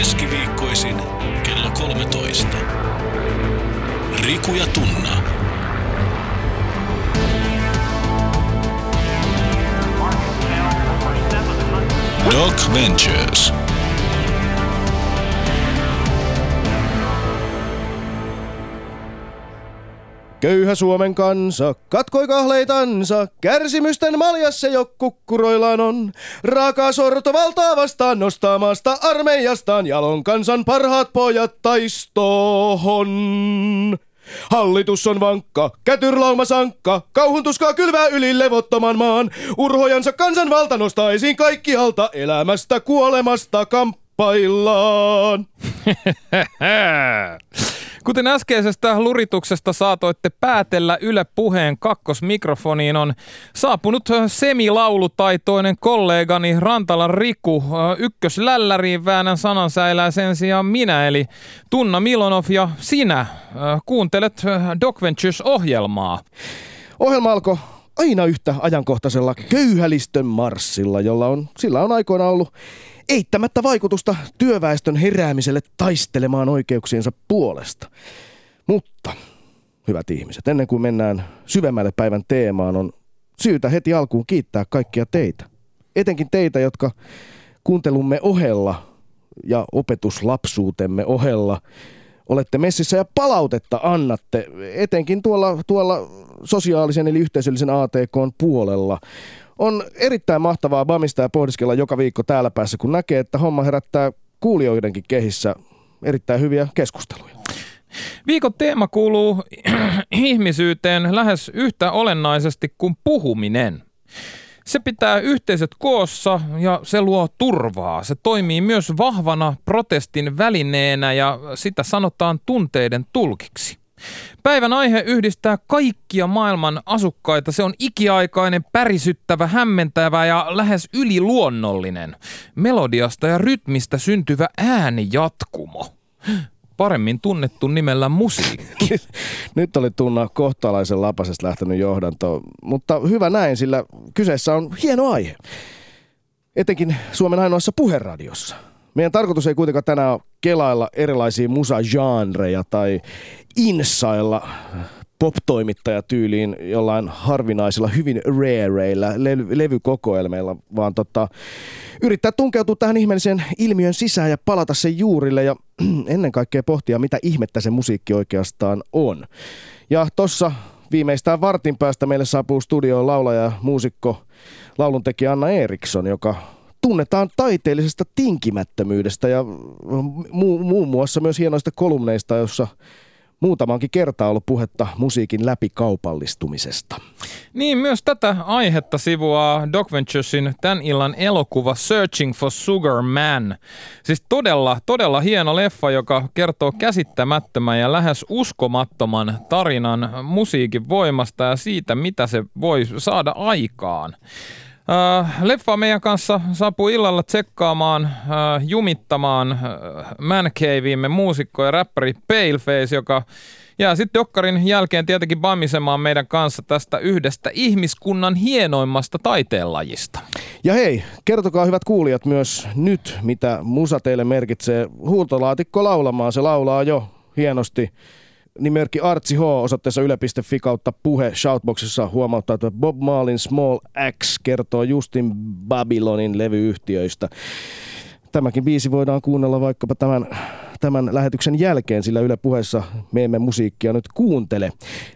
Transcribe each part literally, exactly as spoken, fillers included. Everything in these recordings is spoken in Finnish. Keskiviikkoisin kello kolmetoista. Riku ja Tunna. Doc Ventures. Köyhä Suomen kansa katkoi kahleitansa, kärsimysten maljassa jo kukkuroillaan on. Raaka sorto valtaa vastaan nostaa maasta armeijastaan, jalon kansan parhaat pojat taistohon. Hallitus on vankka, kätyrlauma sankka, kauhuntuskaa kylvää yli levottoman maan. Urhojansa kansanvalta nostaa esiin kaikki alta, elämästä kuolemasta kamppaillaan. Kuten äskeisestä lurituksesta saatoitte päätellä, Yle Puheen kakkosmikrofoniin on saapunut semilaulutaitoinen kollegani Rantalan Riku. Ykköslälläriin väännän sanansäilää sen sijaan minä, eli Tunna Milonoff, ja sinä kuuntelet Doc Ventures-ohjelmaa. Ohjelma alkoi aina yhtä ajankohtaisella köyhälistön marssilla, jolla on, sillä on aikoina ollut eittämättä vaikutusta työväestön heräämiselle taistelemaan oikeuksiensa puolesta. Mutta, hyvät ihmiset, ennen kuin mennään syvemmälle päivän teemaan, on syytä heti alkuun kiittää kaikkia teitä. Etenkin teitä, jotka kuuntelumme ohella ja opetuslapsuutemme ohella olette messissä ja palautetta annatte, etenkin tuolla, tuolla sosiaalisen eli yhteisöllisen A T K:n puolella. On erittäin mahtavaa bamista ja pohdiskella joka viikko täällä päässä, kun näkee, että homma herättää kuulijoidenkin kehissä erittäin hyviä keskusteluja. Viikon teema kuuluu ihmisyyteen lähes yhtä olennaisesti kuin puhuminen. Se pitää yhteiset koossa ja se luo turvaa. Se toimii myös vahvana protestin välineenä ja sitä sanotaan tunteiden tulkiksi. Päivän aihe yhdistää kaikkia maailman asukkaita. Se on ikiaikainen, pärisyttävä, hämmentävä ja lähes yliluonnollinen. Melodiasta ja rytmistä syntyvä äänijatkumo. Paremmin tunnettu nimellä musiikki. Nyt oli Tunna kohtalaisen lapasesta lähtenyt johdantoon, mutta hyvä näin, sillä kyseessä on hieno aihe. Etenkin Suomen ainoassa puheradiossa. Meidän tarkoitus ei kuitenkaan tänään ole kelailla erilaisia musagenreja tai insailla pop-toimittajatyyliin jollain harvinaisilla, hyvin rareilla le- levykokoelmeilla, vaan tota, yrittää tunkeutua tähän ihmeelliseen ilmiön sisään ja palata sen juurille ja ennen kaikkea pohtia, mitä ihmettä se musiikki oikeastaan on. Ja tossa viimeistään vartin päästä meille saapuu studioon laulaja ja muusikko, lauluntekijä Anna Eriksson, joka tunnetaan taiteellisesta tinkimättömyydestä ja mu- muun muassa myös hienoista kolumneista, jossa muutamankin kertaa ollut puhetta musiikin läpikaupallistumisesta. Niin, myös tätä aihetta sivuaa Doc Venturesin tämän illan elokuva Searching for Sugar Man. Siis todella, todella hieno leffa, joka kertoo käsittämättömän ja lähes uskomattoman tarinan musiikin voimasta ja siitä, mitä se voi saada aikaan. Uh, leffa meidän kanssa saapuu illalla tsekkaamaan, uh, jumittamaan uh, mancaviimme muusikko ja räppäri Paleface, joka jää sitten dokkarin jälkeen tietenkin bamisemaan meidän kanssa tästä yhdestä ihmiskunnan hienoimmasta taiteenlajista. Ja hei, kertokaa hyvät kuulijat myös nyt, mitä musa teille merkitsee. Huultolaatikko laulamaan, se laulaa jo hienosti. Nimerkki Artsi H osoitteessa yle piste fi kautta puhe. Shoutboxissa huomauttaa, että Bob Marlin Small Axe kertoo justin Babylonin levyyhtiöistä. Tämäkin biisi voidaan kuunnella vaikkapa tämän, tämän lähetyksen jälkeen, sillä Yle Puheessa me emme musiikkia nyt kuuntele.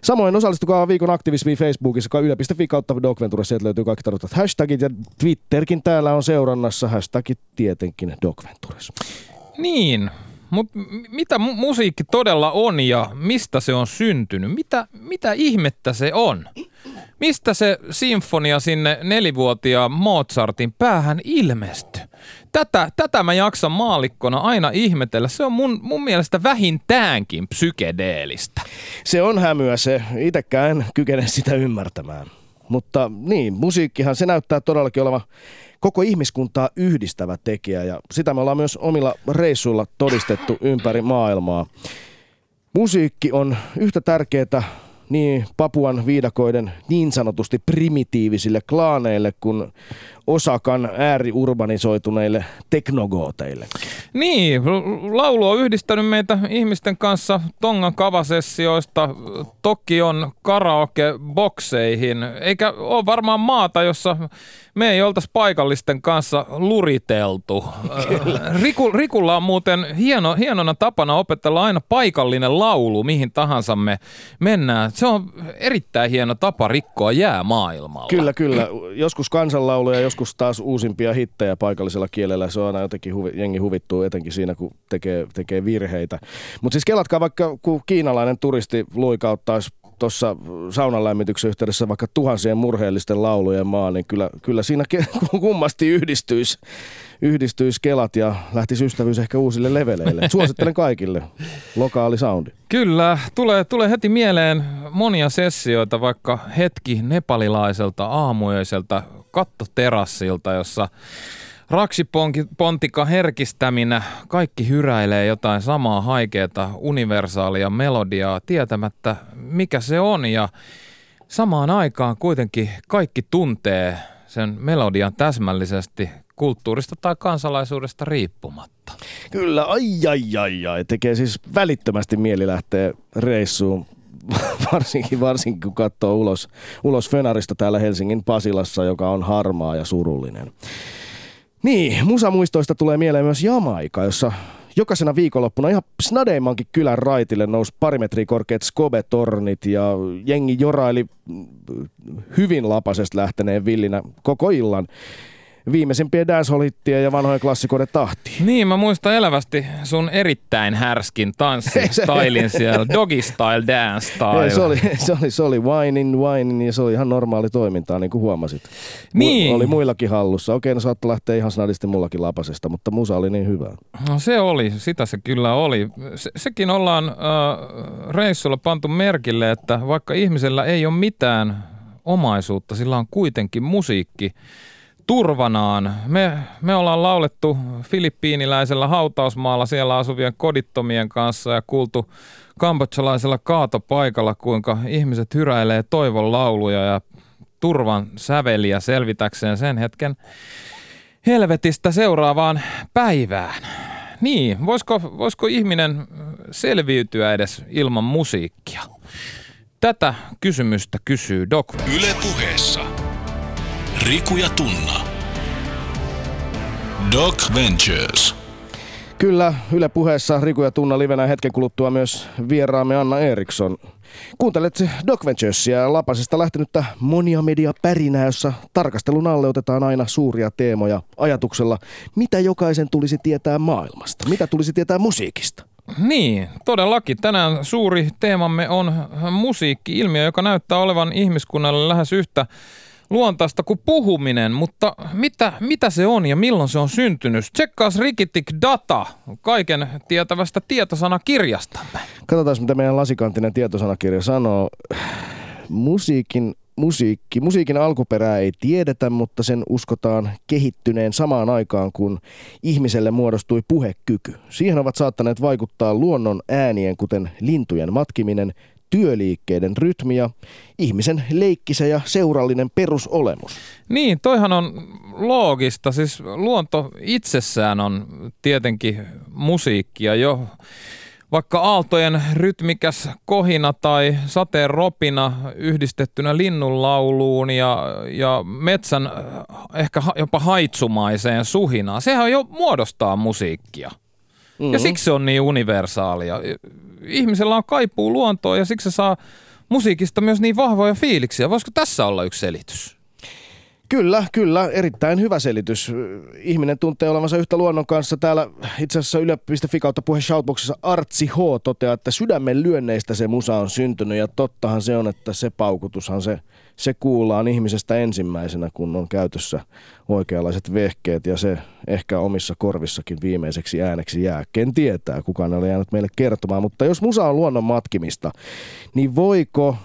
Samoin osallistukaa viikon aktivismiin Facebookissa yle piste fi kautta Doc Ventures. Sieltä löytyy kaikki tarvittavat hashtagit ja Twitterkin täällä on seurannassa. Hashtagit tietenkin Doc Ventures. Niin. Mutta mitä mu- musiikki todella on ja mistä se on syntynyt? Mitä, mitä ihmettä se on? Mistä se sinfonia sinne nelivuotiaan Mozartin päähän ilmestyi? Tätä, tätä mä jaksan maallikkona aina ihmetellä. Se on mun, mun mielestä vähintäänkin psykedeelistä. Se on hämyä se. Itekään en kykene sitä ymmärtämään. Mutta niin, musiikkihan se näyttää todellakin olevan koko ihmiskuntaa yhdistävä tekijä ja sitä me ollaan myös omilla reissuilla todistettu ympäri maailmaa. Musiikki on yhtä tärkeää niin Papuan viidakoiden niin sanotusti primitiivisille klaaneille kuin Osakan ääriurbanisoituneille teknogooteille. Niin, laulu on yhdistänyt meitä ihmisten kanssa Tongan kavasessioista Tokion karaoke-bokseihin, eikä ole varmaan maata, jossa me ei oltaisi paikallisten kanssa luriteltu. Riku, Rikulla on muuten hieno, hienona tapana opetella aina paikallinen laulu, mihin tahansa me mennään. Se on erittäin hieno tapa rikkoa jäämaailmalla. Kyllä, kyllä. Joskus kansanlauluja, joskus taas uusimpia hittejä paikallisella kielellä. Se on aina jotenkin huvi, jengi huvittuu etenkin siinä, kun tekee, tekee virheitä. Mutta siis kelatkaa vaikka, kun kiinalainen turisti luikauttaisi tuossa saunan lämmityksen yhteydessä vaikka tuhansien murheellisten laulujen maa, niin kyllä, kyllä siinä ke- kummasti yhdistyisi, yhdistyisi kelat ja lähtisi ystävyys ehkä uusille leveleille. Suosittelen kaikille. Lokaali soundi. Kyllä. Tulee, tulee heti mieleen monia sessioita, vaikka hetki nepalilaiselta aamuyöiseltä kattoterassilta, jossa raksipontika herkistäminä kaikki hyräilee jotain samaa haikeata universaalia melodiaa tietämättä mikä se on, ja samaan aikaan kuitenkin kaikki tuntee sen melodian täsmällisesti kulttuurista tai kansalaisuudesta riippumatta. Kyllä, ai ai ai ai, tekee siis välittömästi mieli lähteä reissuun. Varsinkin, varsinkin kun katsoo ulos, ulos Fönarista täällä Helsingin Pasilassa, joka on harmaa ja surullinen. Niin, musamuistoista tulee mieleen myös Jamaika, jossa jokaisena viikonloppuna ihan snadeimmankin kylän raitille nousi pari metriä korkeat skobetornit ja jengi joraili hyvin lapasesta lähteneen villinä koko illan. Viimeisimpien dancehall-hittien ja vanhojen klassikoiden tahtiin. Niin, mä muistan elävästi sun erittäin härskin tanssistailin siellä. Doggy style, dance style. Se oli, se oli, se oli whining, whining ja se oli ihan normaali toimintaa, niin kuin huomasit. Niin. Mu- oli muillakin hallussa. Okei, no saattoi lähteä ihan snadisti mullakin lapasesta, mutta musa oli niin hyvää. No se oli, sitä se kyllä oli. Se, sekin ollaan äh, reissulla pantu merkille, että vaikka ihmisellä ei ole mitään omaisuutta, sillä on kuitenkin musiikki turvanaan. Me, me ollaan laulettu filippiiniläisellä hautausmaalla siellä asuvien kodittomien kanssa ja kuultu kambodsalaisella kaatopaikalla, kuinka ihmiset hyräilee toivon lauluja ja turvan säveliä selvitäkseen sen hetken helvetistä seuraavaan päivään. Niin, voisiko, voisiko ihminen selviytyä edes ilman musiikkia? Tätä kysymystä kysyy Doc Ventures. Yle Puheessa. Riku ja Tunna. Doc Ventures. Kyllä, Yle Puheessa Riku ja Tunna livenä hetken kuluttua myös vieraamme Anna Eriksson. Kuuntelet Doc Venturesia, lapasesta lähtenyttä monia media pärinää, jossa tarkastelun alle otetaan aina suuria teemoja ajatuksella, mitä jokaisen tulisi tietää maailmasta, mitä tulisi tietää musiikista. Niin, todellakin. Tänään suuri teemamme on musiikki-ilmiö, joka näyttää olevan ihmiskunnalle lähes yhtä luontaista kuin puhuminen, mutta mitä, mitä se on ja milloin se on syntynyt? Tsekkaas Rikitik Data, kaiken tietävästä tietosanakirjastamme. Katsotaan, mitä meidän lasikantinen tietosanakirja sanoo. Musiikin, musiikki, musiikin alkuperää ei tiedetä, mutta sen uskotaan kehittyneen samaan aikaan, kun ihmiselle muodostui puhekyky. Siihen ovat saattaneet vaikuttaa luonnon äänien, kuten lintujen matkiminen, työliikkeiden rytmi ja ihmisen leikkisä ja seurallinen perusolemus. Niin, toihan on loogista. Siis luonto itsessään on tietenkin musiikkia jo. Vaikka aaltojen rytmikäs kohina tai sateen ropina yhdistettynä linnunlauluun ja, ja metsän ehkä jopa haitsumaiseen suhinaan. Sehän jo muodostaa musiikkia. Mm-hmm. Ja siksi se on niin universaalia. Ihmisellä on kaipuu luontoa ja siksi se saa musiikista myös niin vahvoja fiiliksiä. Voisiko tässä olla yksi selitys? Kyllä, kyllä. Erittäin hyvä selitys. Ihminen tuntee olevansa yhtä luonnon kanssa. Täällä itse asiassa yle piste fi kautta puhe shoutboxissa Artsi H. toteaa, että sydämen lyönneistä se musa on syntynyt. Ja tottahan se on, että se paukutushan se, se kuullaan ihmisestä ensimmäisenä, kun on käytössä oikeanlaiset vehkeet. Ja se ehkä omissa korvissakin viimeiseksi ääneksi jää. Ken tietää, kukaan ei ole jäänyt meille kertomaan. Mutta jos musa on luonnon matkimista, niin voiko,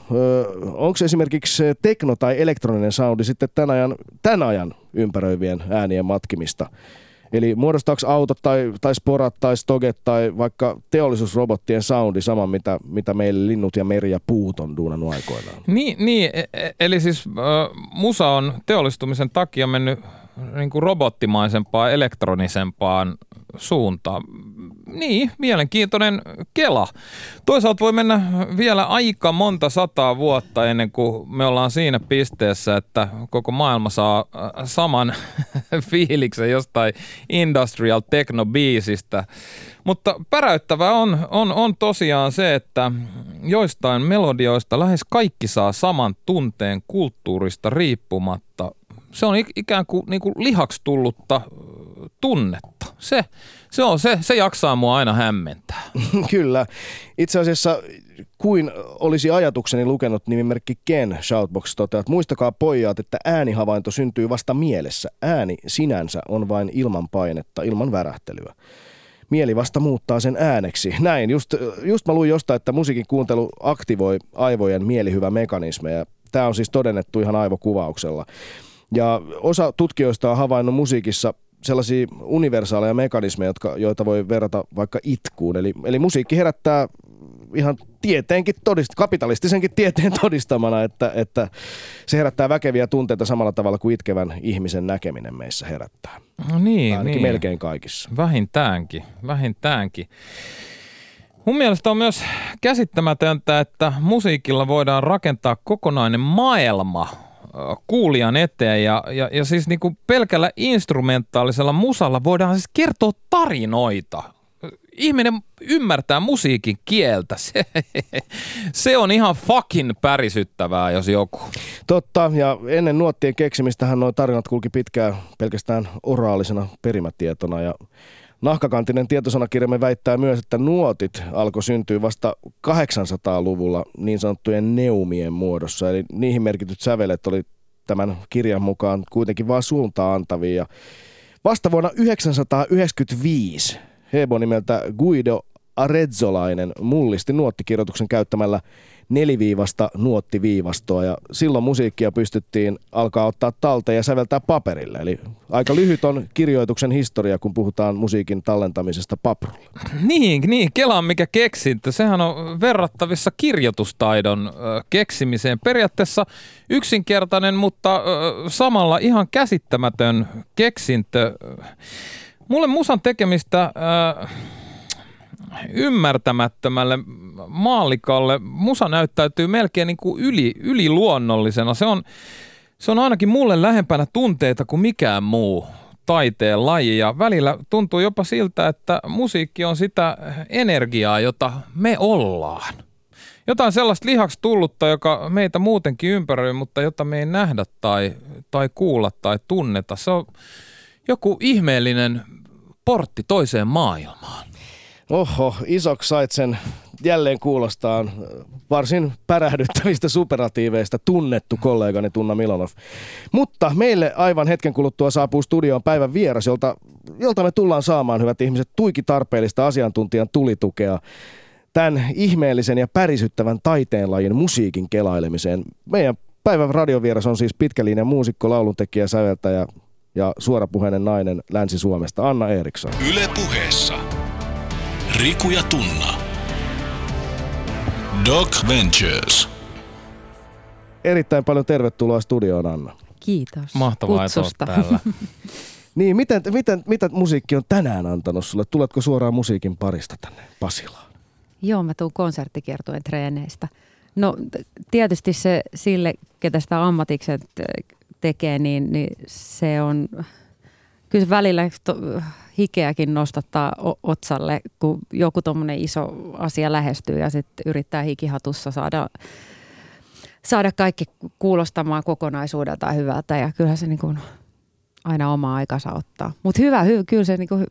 onko esimerkiksi tekno- tai elektroninen soundi sitten tämän ajan, tämän ajan ympäröivien äänien matkimista? Eli muodostaako autot tai, tai sporat tai stoget tai vaikka teollisuusrobottien soundi saman, mitä, mitä meillä linnut ja meri ja puut on duunannut aikoinaan? Niin, niin eli siis äh, musa on teollistumisen takia mennyt niin kuin robottimaisempaan, elektronisempaan suuntaan. Niin, mielenkiintoinen kela. Toisaalta voi mennä vielä aika monta sataa vuotta ennen kuin me ollaan siinä pisteessä, että koko maailma saa saman fiiliksen jostain industrial techno-biisistä. Mutta päräyttävää on, on, on tosiaan se, että joistain melodioista lähes kaikki saa saman tunteen kulttuurista riippumatta. Se on ikään kuin, niin kuin lihaksi tullutta tunnetta. Se, se, on, se, se jaksaa mua aina hämmentää. Kyllä. Itse asiassa, kuin olisi ajatukseni lukenut nimimerkki Ken Shoutbox toteaa, että muistakaa pojat, että äänihavainto syntyy vasta mielessä. Ääni sinänsä on vain ilman painetta, ilman värähtelyä. Mieli vasta muuttaa sen ääneksi. Näin. Just, just mä luin jostain, että musiikin kuuntelu aktivoi aivojen mielihyvämekanismeja. Tämä on siis todennettu ihan aivokuvauksella. Ja osa tutkijoista on havainnut musiikissa sellaisia universaaleja mekanismeja, jotka, joita voi verrata vaikka itkuun. Eli, eli musiikki herättää ihan tieteenkin todist, kapitalistisenkin tieteen todistamana, että, että se herättää väkeviä tunteita samalla tavalla kuin itkevän ihmisen näkeminen meissä herättää. No niin, ainakin niin. Melkein kaikissa. Vähintäänkin, vähintäänkin. Mun mielestä on myös käsittämätöntä, että musiikilla voidaan rakentaa kokonainen maailma kuulijan eteen ja, ja, ja siis niinku pelkällä instrumentaalisella musalla voidaan siis kertoa tarinoita. Ihminen ymmärtää musiikin kieltä. Se, se on ihan fucking pärisyttävää, jos joku. Totta, ja ennen nuottien keksimistähän nuo tarinat kulki pitkään pelkästään oraalisena perimätietona ja nahkakantinen tietosanakirjamme väittää myös, että nuotit alkoi syntyä vasta kahdeksansataaluvulla niin sanottujen neumien muodossa. Eli niihin merkityt sävelet oli tämän kirjan mukaan kuitenkin vain suuntaa antavia. Ja vasta vuonna yhdeksänsataayhdeksänkymmentäviisi hebo nimeltä Guido Arezzolainen mullisti nuottikirjoituksen käyttämällä neliviivasta nuottiviivastoa ja silloin musiikkia pystyttiin alkaa ottaa talteen ja säveltää paperille. Eli aika lyhyt on kirjoituksen historia, kun puhutaan musiikin tallentamisesta paprulla. Niin, niin kelaan mikä keksintö. Sehän on verrattavissa kirjoitustaidon keksimiseen. Periaatteessa yksinkertainen, mutta samalla ihan käsittämätön keksintö. Mulle musan tekemistä Äh, ymmärtämättömälle maallikalle musa näyttäytyy melkein niin kuin yli, yliluonnollisena. Se on, se on ainakin mulle lähempänä tunteita kuin mikään muu taiteen laji. Ja välillä tuntuu jopa siltä, että musiikki on sitä energiaa, jota me ollaan. Jotain sellaista lihaksi tullutta, joka meitä muutenkin ympäröi, mutta jota me ei nähdä tai, tai kuulla tai tunneta. Se on joku ihmeellinen portti toiseen maailmaan. Oho, isoksi sait sen jälleen kuulostaan varsin pärähdyttävistä superatiiveista tunnettu kollegani Tunna Milonoff. Mutta meille aivan hetken kuluttua saapuu studioon päivän vieras, jolta, jolta me tullaan saamaan, hyvät ihmiset, tuiki tarpeellista asiantuntijan tulitukea tämän ihmeellisen ja pärisyttävän taiteenlajin musiikin kelailemiseen. Meidän päivän radiovieras on siis pitkälinjan muusikko, lauluntekijä, säveltäjä ja suorapuheinen nainen Länsi-Suomesta, Anna Eriksson. Yle Puheessa. Riku ja Tunna. Doc Ventures. Erittäin paljon tervetuloa studioon, Anna. Kiitos. Mahtavaa, että olet täällä. Niin, miten, miten, mitä musiikki on tänään antanut sulle? Tuletko suoraan musiikin parista tänne Pasilaan? Joo, mä tuun konserttikiertueen treeneistä. No tietysti se sille, ketä sitä ammatikset tekee, niin, niin se on... Kyllä välillä hikeäkin nostattaa otsalle, kun joku tommoinen iso asia lähestyy ja sitten yrittää hikihatussa saada, saada kaikki kuulostamaan kokonaisuudelta ja hyvältä. Ja kyllähän se niin kuin aina omaa aikansa ottaa. Mutta hyvä, hy, kyllä se niin kuin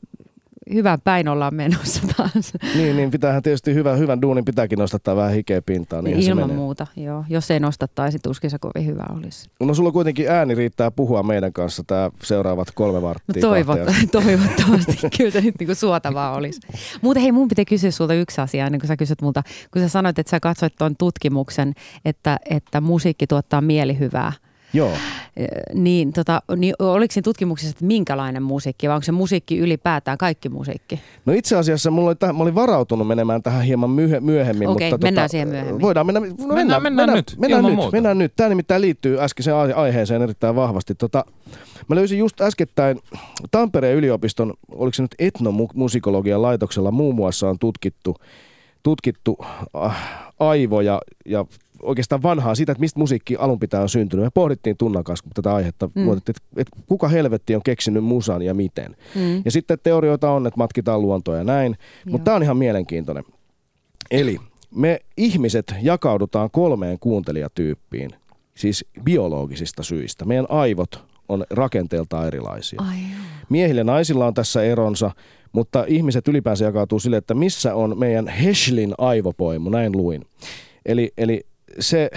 hyvän päin ollaan menossa taas. Niin, niin pitäähän tietysti hyvä, hyvän duunin pitääkin nostattaa vähän hikeä pintaan. Niin ilman muuta, joo. Jos ei nostattaisi, tuskin se kovin hyvä olisi. No sulla kuitenkin ääni riittää puhua meidän kanssa tää seuraavat kolme varttia. No toivot, toivottavasti. Kyllä se nyt niinku suotavaa olisi. Muuten hei, mun pitää kysyä sulta yksi asia ennen kuin sä kysyt multa. Kun sä sanoit, että sä katsoit tuon tutkimuksen, että, että musiikki tuottaa mielihyvää. Joo. Niin, tota, niin oliko siinä tutkimuksessa, että minkälainen musiikki, vai onko se musiikki ylipäätään kaikki musiikki? No itse asiassa mulla oli täh- mä olin varautunut menemään tähän hieman myöh- myöhemmin. Okei, mutta mennään tota, siihen myöhemmin. Voidaan mennä, no mennään, mennään, mennään nyt, mennään ilman nyt, muuta. Mennään nyt. Tämä nimittäin liittyy äskeiseen aiheeseen erittäin vahvasti. Tota, mä löysin just äskettäin Tampereen yliopiston, oliko se nyt etnomusikologian laitoksella, muun muassa on tutkittu, tutkittu aivoja ja oikeastaan vanhaa siitä, että mistä musiikki alun pitää on syntynyt. Me pohdittiin Tunnan kanssa tätä aihetta, mm. että, että kuka helvetti on keksinyt musan ja miten. Mm. Ja sitten teorioita on, että matkitaan luontoa ja näin, Joo. mutta tämä on ihan mielenkiintoinen. Eli me ihmiset jakaudutaan kolmeen kuuntelijatyyppiin, siis biologisista syistä. Meidän aivot on rakenteeltaan erilaisia. Ai Miehillä ja naisilla on tässä eronsa, mutta ihmiset ylipäänsä jakautuu sille, että missä on meidän Heschlin aivopoimu, näin luin. Eli, eli se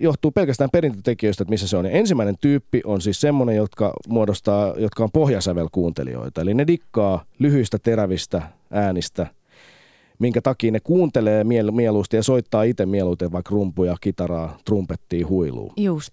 johtuu pelkästään perintötekijöistä, että missä se on. Ja ensimmäinen tyyppi on siis semmoinen, jotka muodostaa, jotka on pohjasävelkuuntelijoita. Eli ne dikkaa lyhyistä, terävistä äänistä, minkä takia ne kuuntelee mieluusti ja soittaa itse mieluiten vaikka rumpuja, kitaraa, trumpettia, huilua. Just.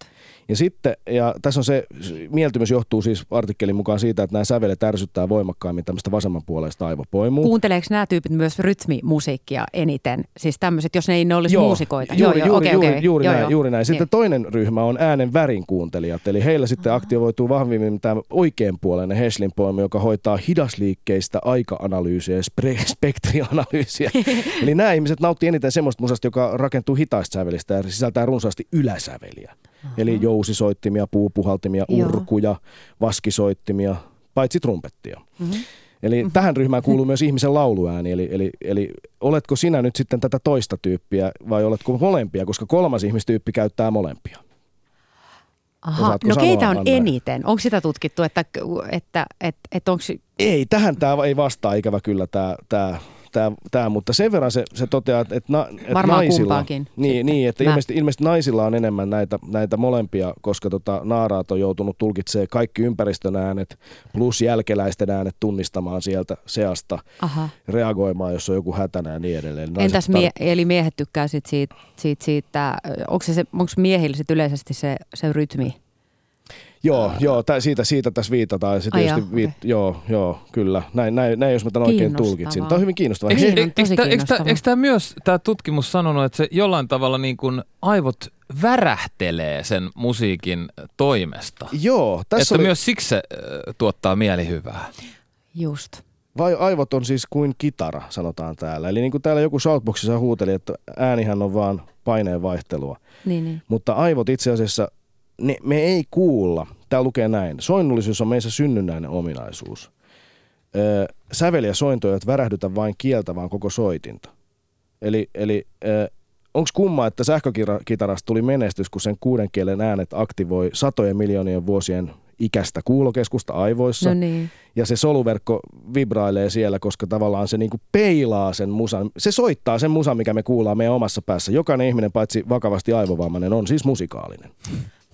Ja sitten, ja tässä on se, mieltymys johtuu siis artikkelin mukaan siitä, että nämä sävelet ärsyttää voimakkaammin tämmöistä vasemmanpuoleista aivopoimua. Kuunteleeko nämä tyypit myös rytmimusiikkia eniten? Siis tämmöiset, jos ne ei ne olisi joo. muusikoita? Juuri, joo, joo, juuri, okay, juuri, okay. juuri joo, näin, joo. juuri näin. Sitten niin. Toinen ryhmä on äänen värin kuuntelijat, eli heillä sitten aktivoituu vahvimmin tämä oikeanpuoleinen Heschlin poimu, joka hoitaa hidasliikkeistä aika-analyysiä ja spektrianalyysiä. Eli nämä ihmiset nauttii eniten semmoista musasta, joka rakentuu hitaista sävelistä ja sisältää runsaasti yläsäveliä. Aha. Eli jousisoittimia, puupuhaltimia, Joo. urkuja, vaskisoittimia, paitsi trumpettia. Mm-hmm. Eli mm-hmm. tähän ryhmään kuuluu myös ihmisen lauluääni. Eli, eli, eli oletko sinä nyt sitten tätä toista tyyppiä vai oletko molempia, koska kolmas ihmistyyppi käyttää molempia? Aha, Osaatko no keitä on Anna? Eniten? Onko sitä tutkittu, että, että, että, että onko... Ei, tähän tämä ei vastaa ikävä kyllä tämä... tämä. Tää, tää, mutta sen verran se, se toteaa, että, na, että naisilla, niin, niin, että ilmeisesti, ilmeisesti naisilla on enemmän näitä, näitä molempia, koska tota, naaraat on joutunut tulkitsemaan kaikki ympäristön äänet plus jälkeläisten äänet tunnistamaan sieltä seasta, Aha. reagoimaan, jos on joku hätänä ja niin edelleen. Naiset Entäs mie- eli miehet tykkää sit siitä, siitä, siitä onko, se, onko miehillä sit yleisesti se, se rytmi? Joo, joo tä, siitä, siitä tässä viitataan. Se tietysti Ai, viit, okay. Joo, joo, kyllä. Näin, näin, näin jos mä tämän oikein tulkitsin. Tämä on hyvin kiinnostavaa. Eikö tämä myös, tämä tutkimus sanonut, että se jollain tavalla niin kuin aivot värähtelee sen musiikin toimesta? Joo. Tässä että oli... myös siksi se äh, tuottaa mielihyvää. Just. Vai aivot on siis kuin kitara, sanotaan täällä. Eli niin kuin täällä joku shoutboxissa huuteli, että äänihän on vaan paineen vaihtelua. Niin, niin. Mutta aivot itse asiassa... Ne, me ei kuulla. Tää lukee näin. Soinnullisuus on meissä synnynnäinen ominaisuus. Öö, säveli ja sointo eivät värähdytä vain kieltä, vaan koko soitinta. Eli, eli öö, onko kummaa, että sähkökitarasta tuli menestys, kun sen kuuden kielen äänet aktivoi satojen miljoonien vuosien ikäistä kuulokeskusta aivoissa. No niin. Ja se soluverkko vibrailee siellä, koska tavallaan se niinku peilaa sen musan. Se soittaa sen musan, mikä me kuullaan meidän omassa päässä. Jokainen ihminen, paitsi vakavasti aivovammainen, on siis musikaalinen.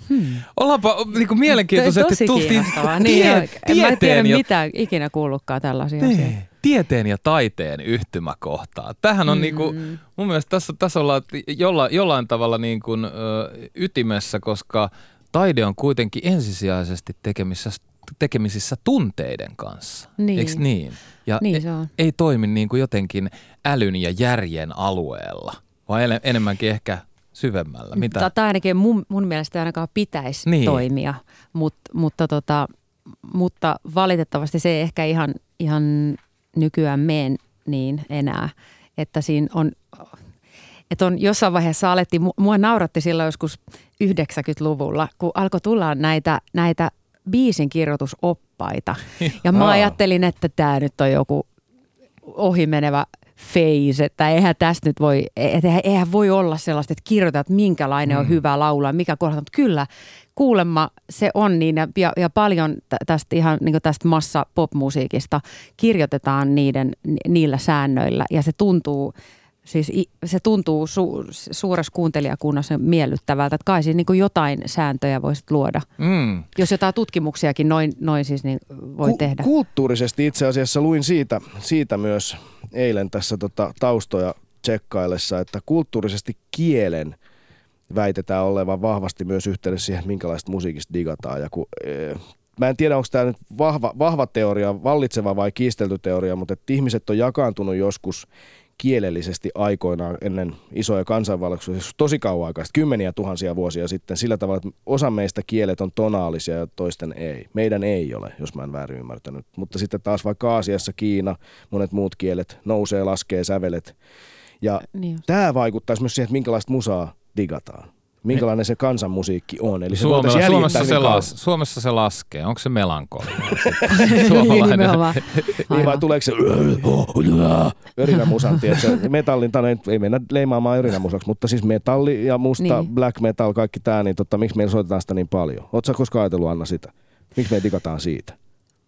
Hmm. Ollaanpa niinku mielenkiintoisesti tultiin niin, tie- tieteen. Mä en tiedä ja... mitään ikinä kuullutkaan tällaisia niin. asioita. Tieteen ja taiteen yhtymäkohtaa. Tämähän on mm. niinku, mun mielestä tässä, tässä ollaan jollain, jollain tavalla niinku, ö, ytimessä, koska taide on kuitenkin ensisijaisesti tekemissä, tekemisissä tunteiden kanssa. Niin. Eiks niin? Ja niin se on. Ei toimi niinku jotenkin älyn ja järjen alueella, vaan en, enemmänkin ehkä... syvemmällä. Mitä? Tai ainakin mun, mun mielestä ainakaan pitäisi niin. toimia, Mut, mutta, tota, mutta valitettavasti se ei ehkä ihan, ihan nykyään mene niin enää, että siinä on, että on jossain vaiheessa alettiin, mua nauratti silloin joskus yhdeksänkymmentäluvulla, kun alkoi tulla näitä, näitä biisin kirjoitusoppaita ja mä ajattelin, että tää nyt on joku ohimenevä phase, että eihän tästä nyt voi, eihän, eihän voi olla sellaista, että kirjoitat, minkälainen on mm. hyvä laulaa, mikä kohtaa, mutta kyllä kuulemma se on niin, ja, ja paljon tästä ihan niin kuin tästä massa popmusiikista kirjoitetaan niiden, niillä säännöillä, ja se tuntuu, siis se tuntuu su, suuressa kuuntelijakunnassa miellyttävältä, että kai siinä niin kuin jotain sääntöjä voisit luoda, mm. jos jotain tutkimuksiakin noin, noin siis niin voi Ku, tehdä. Kulttuurisesti itse asiassa luin siitä, siitä myös eilen tässä tota taustoja tsekkaillessa, että kulttuurisesti kielen väitetään olevan vahvasti myös yhteydessä siihen, minkälaista musiikista digataan. Ja kun, ee, mä en tiedä, onko tämä nyt vahva, vahva teoria, vallitseva vai kiistelty teoria, mutta että ihmiset on jakaantunut joskus kielellisesti aikoinaan ennen isoja kansainvalkoisuja, tosi kauan aikaa, kymmeniä tuhansia vuosia sitten, sillä tavalla, että osa meistä kielet on tonaalisia ja toisten ei. Meidän ei ole, jos mä en väärin ymmärtänyt. Mutta sitten taas vaikka Aasiassa, Kiina, monet muut kielet nousee, laskee, sävelet. Ja niin tämä vaikuttaisi myös siihen, että minkälaista musaa digataan. Minkälainen se kansanmusiikki on. Eli se Suomella, Suomessa, se las, Suomessa se laskee. Onko se melankolia? Suomalainen. Niin vai tuleeko se örinämusan, tiedätkö? Metallin, ei mennä leimaamaan örinämusaksi, mutta siis metalli ja musta, niin. Black metal, kaikki tämä, niin totta, miksi meillä soitetaan sitä niin paljon? Oletko sä koskaan ajatellut, Anna, sitä? Miksi me digataan siitä?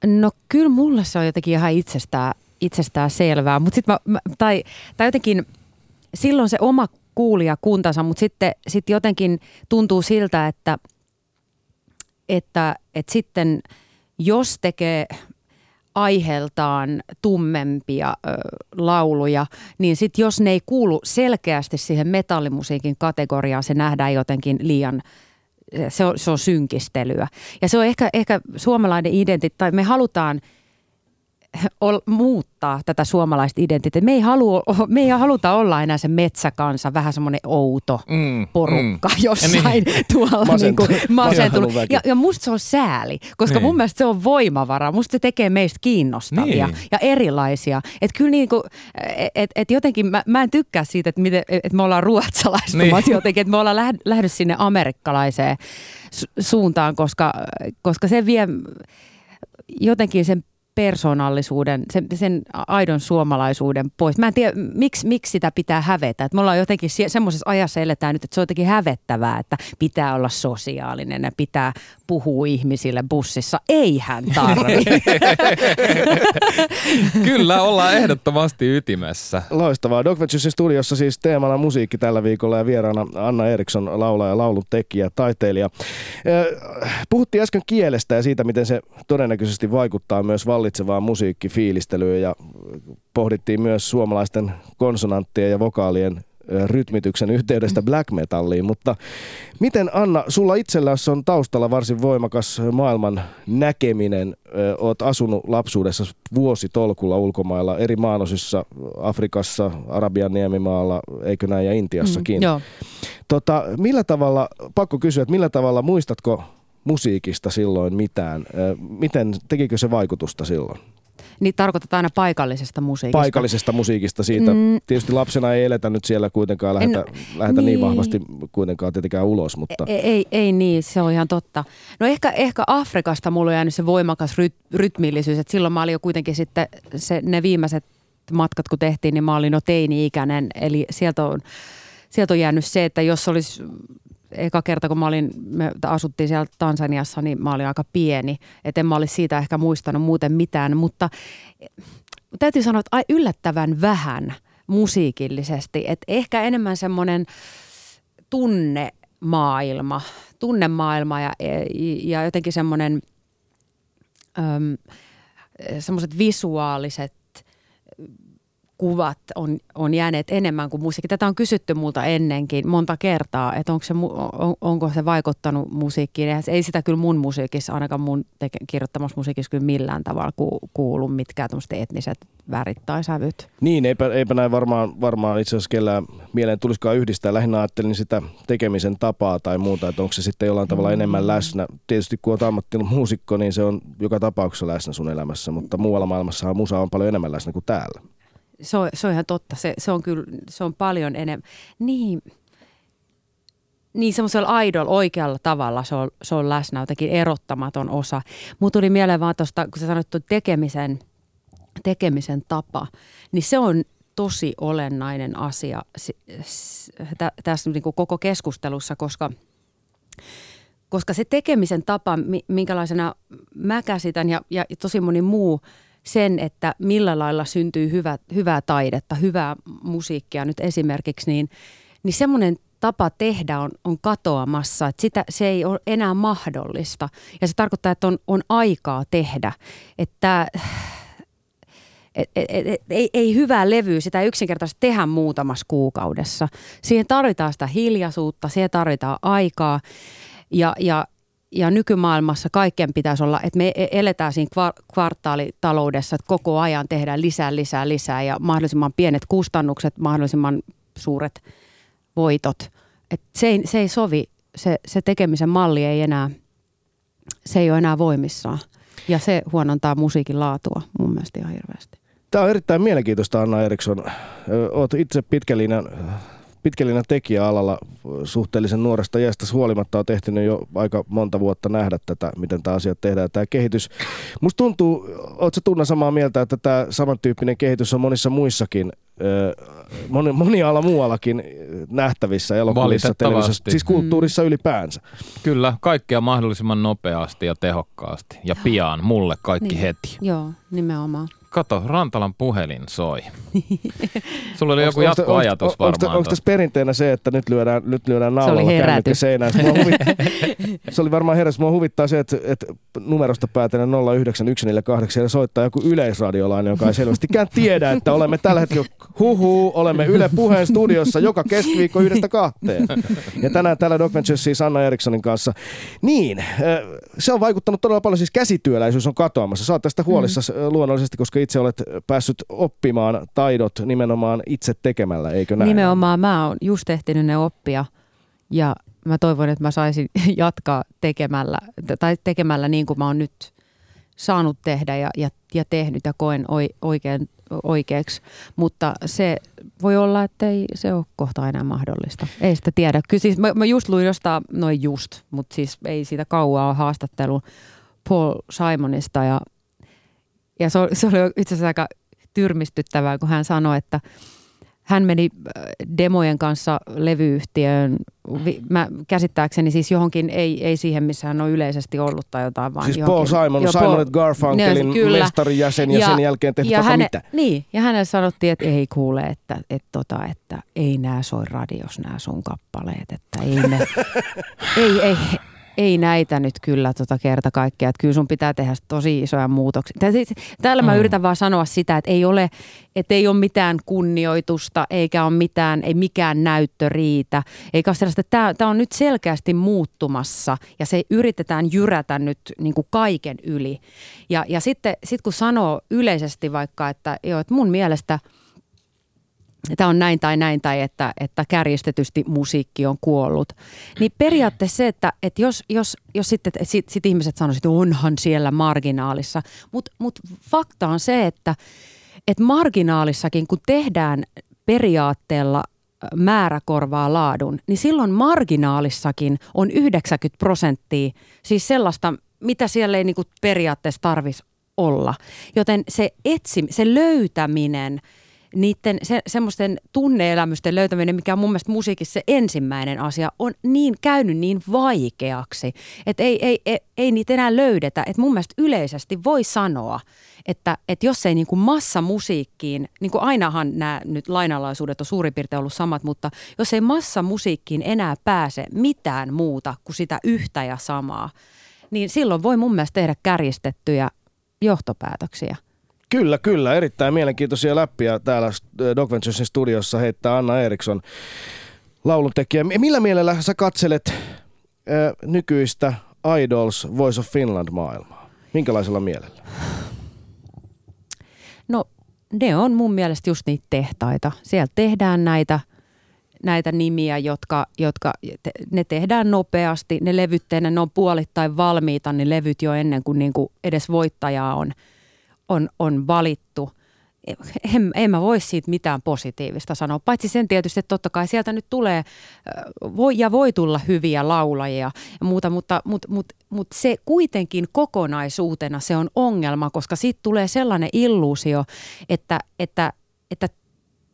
No kyllä mulle se on jotenkin ihan itsestään, itsestään selvää, mut sit mä, mä, tai, tai jotenkin silloin se oma kuulija kuntansa, mutta sitten sit jotenkin tuntuu siltä, että, että, että sitten jos tekee aiheeltaan tummempia ö, lauluja, niin sitten jos ne ei kuulu selkeästi siihen metallimusiikin kategoriaan, se nähdään jotenkin liian, se on, se on synkistelyä. Ja se on ehkä, ehkä suomalainen identiteetti, me halutaan Ol, muuttaa tätä suomalaista identiteettiä. Me ei, halua, me ei haluta olla enää se metsäkansa, vähän semmoinen outo mm, porukka mm. jossain niin. tuolla Masentu. niin kuin, masentunut. Ja, ja musta se on sääli, koska niin. mun mielestä se on voimavara. Musta se tekee meistä kiinnostavia niin. ja erilaisia. Että kyllä niin kuin, et, et jotenkin mä, mä en tykkää siitä, että et me ollaan ruotsalaistumassa niin. jotenkin, että me ollaan lähd, lähdössä sinne amerikkalaiseen su- suuntaan, koska, koska se vie jotenkin sen persoonallisuuden, sen, sen aidon suomalaisuuden pois. Mä en tiedä, miksi, miksi sitä pitää hävetä. Et me ollaan jotenkin semmoisessa ajassa eletään nyt, että se on jotenkin hävettävää, että pitää olla sosiaalinen ja pitää puhua ihmisille bussissa. Eihän tarvitse. Kyllä, ollaan ehdottomasti ytimessä. Loistavaa. Doc Venturesin studiossa siis teemana musiikki tällä viikolla ja vieraana Anna Eriksson, laulaja, lauluntekijä, taiteilija. Puhuttiin äsken kielestä ja siitä, miten se todennäköisesti vaikuttaa myös valmiin hallitsevaa musiikkifiilistelyä ja pohdittiin myös suomalaisten konsonanttien ja vokaalien rytmityksen yhteydestä black metalliin, mutta miten Anna, sulla itselläsi on taustalla varsin voimakas maailman näkeminen. Oot asunut lapsuudessa vuositolkulla ulkomailla eri maanosissa, Afrikassa, Arabian niemimaalla, eikö näin, ja Intiassakin. Mm, tota, millä tavalla, pakko kysyä, että millä tavalla, muistatko musiikista silloin mitään? Miten, tekikö se vaikutusta silloin? Niin tarkoitetaan aina paikallisesta musiikista. Paikallisesta musiikista siitä. Mm. Tietysti lapsena ei eletä nyt siellä kuitenkaan, lähetä, en, lähetä niin. niin vahvasti kuitenkaan tietenkään ulos. Mutta. Ei, ei, ei niin, se on ihan totta. No ehkä, ehkä Afrikasta mulla on jäänyt se voimakas ryt, rytmillisyys, että silloin mä olin jo kuitenkin sitten se, ne viimeiset matkat kun tehtiin, niin mä olin no teini-ikäinen. Eli sieltä on, sieltä on jäänyt se, että jos olisi eka kerta, kun mä olin, me asuttiin siellä Tansaniassa, niin mä olin aika pieni. Et en mä olisi siitä ehkä muistanut muuten mitään, mutta täytyy sanoa, että yllättävän vähän musiikillisesti. Et ehkä enemmän semmoinen tunnemaailma, tunnemaailma ja, ja jotenkin semmoinen, semmoiset visuaaliset kuvat on, on jääneet enemmän kuin musiikki. Tätä on kysytty multa ennenkin monta kertaa, että onko se, on, onko se vaikuttanut musiikkiin. Ei sitä kyllä mun musiikissa, ainakaan mun teke- kirjoittamassa musiikissa kyllä millään tavalla ku- kuulu mitkään tämmöiset etniset värit tai sävyt. Niin, eipä, eipä näin varmaan, varmaan itse asiassa kellään mieleen tulisikaan yhdistää. Lähinnä ajattelin sitä tekemisen tapaa tai muuta, että onko se sitten jollain tavalla enemmän läsnä. Tietysti kun olet ammattilainen muusikko, niin se on joka tapauksessa läsnä sun elämässä, mutta muualla maailmassahan musa on paljon enemmän läsnä kuin täällä. Se on, se on ihan totta. Se, se on kyllä, se on paljon enemmän. Niin, niin semmoisella aidolla, oikealla tavalla se on, se on läsnä jotenkin erottamaton osa. Mut tuli mieleen vaan tuosta, kun sä sanoit tuon tekemisen, tekemisen tapa, niin se on tosi olennainen asia tä, tässä niin kuin koko keskustelussa, koska, koska se tekemisen tapa, minkälaisena mä käsitän ja, ja tosi moni muu, sen, että millä lailla syntyy hyvä, hyvää taidetta, hyvää musiikkia nyt esimerkiksi, niin, niin semmoinen tapa tehdä on, on katoamassa, että sitä, se ei ole enää mahdollista. Ja se tarkoittaa, että on, on aikaa tehdä. Että, Et, et, et, et, ei, ei hyvää levyä, sitä ei yksinkertaisesti tehdä muutamassa kuukaudessa. Siihen tarvitaan sitä hiljaisuutta, siihen tarvitaan aikaa ja, ja, ja nykymaailmassa kaiken pitäisi olla, että me eletään siinä kvartaalitaloudessa, että koko ajan tehdään lisää, lisää, lisää ja mahdollisimman pienet kustannukset, mahdollisimman suuret voitot. Et se, ei, se ei sovi, se, se tekemisen malli ei enää, se ei ole enää voimissaan. Ja se huonontaa musiikin laatua mun mielestä ihan hirveästi. Tämä on erittäin mielenkiintoista, Anna Eriksson. Olet itse pitkällinen tekijä alalla suhteellisen nuoresta iästä huolimatta. Olet ehtinyt jo aika monta vuotta nähdä tätä, miten tämä asia tehdään, tämä kehitys. Musta tuntuu, oletko sä Tunna samaa mieltä, että tämä samantyyppinen kehitys on monissa muissakin, moni, monialla muuallakin nähtävissä, elokuvissa, televisiossa, siis kulttuurissa ylipäänsä. Kyllä, kaikkea mahdollisimman nopeasti ja tehokkaasti ja pian, mulle kaikki niin, heti. Joo, nimenomaan. Kato, Rantalan puhelin soi. Sulla oli joku jatkoajatus varmaan. Onko tässä perinteenä se, että nyt lyödään, nyt lyödään naulalla kännykkä seinään? Se oli varmaan herätys. Mua huvittaa se, että, että numerosta päätellen nolla yhdeksän yksi neljä kahdeksan ja soittaa joku yleisradiolainen, joka ei selvästikään tiedä, että olemme tällä hetkellä huhu, olemme Yle Puheen studiossa joka keskiviikko yhdestä kahteen. Ja tänään täällä Doc Ventures siis Anna Erikssonin kanssa. Niin, se on vaikuttanut todella paljon. Siis käsityöläisyys on katoamassa. Sä oot tästä huolissa mm-hmm. luonnollisesti, koska itse olet päässyt oppimaan taidot nimenomaan itse tekemällä, eikö näin? Nimenomaan. Mä oon just ehtinyt ne oppia ja mä toivon, että mä saisin jatkaa tekemällä tai tekemällä niin kuin mä oon nyt saanut tehdä ja, ja, ja tehnyt ja koen oikein, oikeaksi. Mutta se voi olla, että ei se ole kohta enää mahdollista. Ei sitä tiedä. Kyllä siis mä, mä just luin jostain, no just, mutta siis ei siitä kauaa ole haastattelu Paul Simonista ja Ja se oli itse asiassa aika tyrmistyttävää, kun hän sanoi, että hän meni demojen kanssa levyyhtiöön, mä käsittääkseni siis johonkin, ei, ei siihen missä hän on yleisesti ollut tai jotain. Vaan siis johonkin. Paul Simon, jo, Simon Paul, Garfunkelin mestarijäsen ja, ja sen jälkeen tehty vaikka häne, mitä. Niin, ja hänelle sanottiin, että ei kuule, että, että, tota, että ei nää soi radios nää sun kappaleet, että ei ne, ei, ei. Ei näitä nyt kyllä tota kerta kaikkea, että kyllä sun pitää tehdä tosi isoja muutoksia. Täällä mä mm. yritän vaan sanoa sitä, että ei ole, että ei ole mitään kunnioitusta, eikä ole mitään, ei mikään näyttö riitä. Eikä ole sellaista, että tämä on nyt selkeästi muuttumassa ja se yritetään jyrätä nyt niin kuin kaiken yli. Ja, ja sitten sit kun sanoo yleisesti vaikka, että, joo, että mun mielestä tämä on näin tai näin tai että, että kärjistetysti musiikki on kuollut. Niin periaatteessa se, että, että jos, jos, jos sitten sit, sit ihmiset sanoisivat, että onhan siellä marginaalissa. Mutta mut fakta on se, että, että marginaalissakin kun tehdään periaatteella määrä korvaa laadun, niin silloin marginaalissakin on yhdeksänkymmentä prosenttia siis sellaista, mitä siellä ei niinku periaatteessa tarvitsisi olla. Joten se, etsi, se löytäminen... Niiden se, semmoisten tunneelämysten löytäminen, mikä on mun mielestä musiikissa se ensimmäinen asia, on niin käynyt niin vaikeaksi, että ei, ei, ei, ei niitä enää löydetä. Et mun mielestä yleisesti voi sanoa, että, että jos ei niin kuin massamusiikkiin, niin kuin ainahan nämä nyt lainalaisuudet on suurin piirtein ollut samat, mutta jos ei massamusiikkiin enää pääse mitään muuta kuin sitä yhtä ja samaa, niin silloin voi mun mielestä tehdä kärjistettyjä johtopäätöksiä. Kyllä, kyllä. Erittäin mielenkiintoisia läppiä täällä Doc Venturesin studiossa heittää Anna Eriksson, lauluntekijä. Millä mielellä sä katselet ö, nykyistä Idols Voice of Finland-maailmaa? Minkälaisella mielellä? No ne on mun mielestä just niitä tehtaita. Siellä tehdään näitä, näitä nimiä, jotka, jotka te, ne tehdään nopeasti. Ne levytteinä, ne on puolittain valmiita, ne levyt jo ennen kuin niinku edes voittajaa on. On, on valittu. En, en mä voi siitä mitään positiivista sanoa, paitsi sen tietysti, että totta kai sieltä nyt tulee voi, ja voi tulla hyviä laulajia ja muuta, mutta mut, mut, mut se kuitenkin kokonaisuutena se on ongelma, koska siitä tulee sellainen illuusio, että, että, että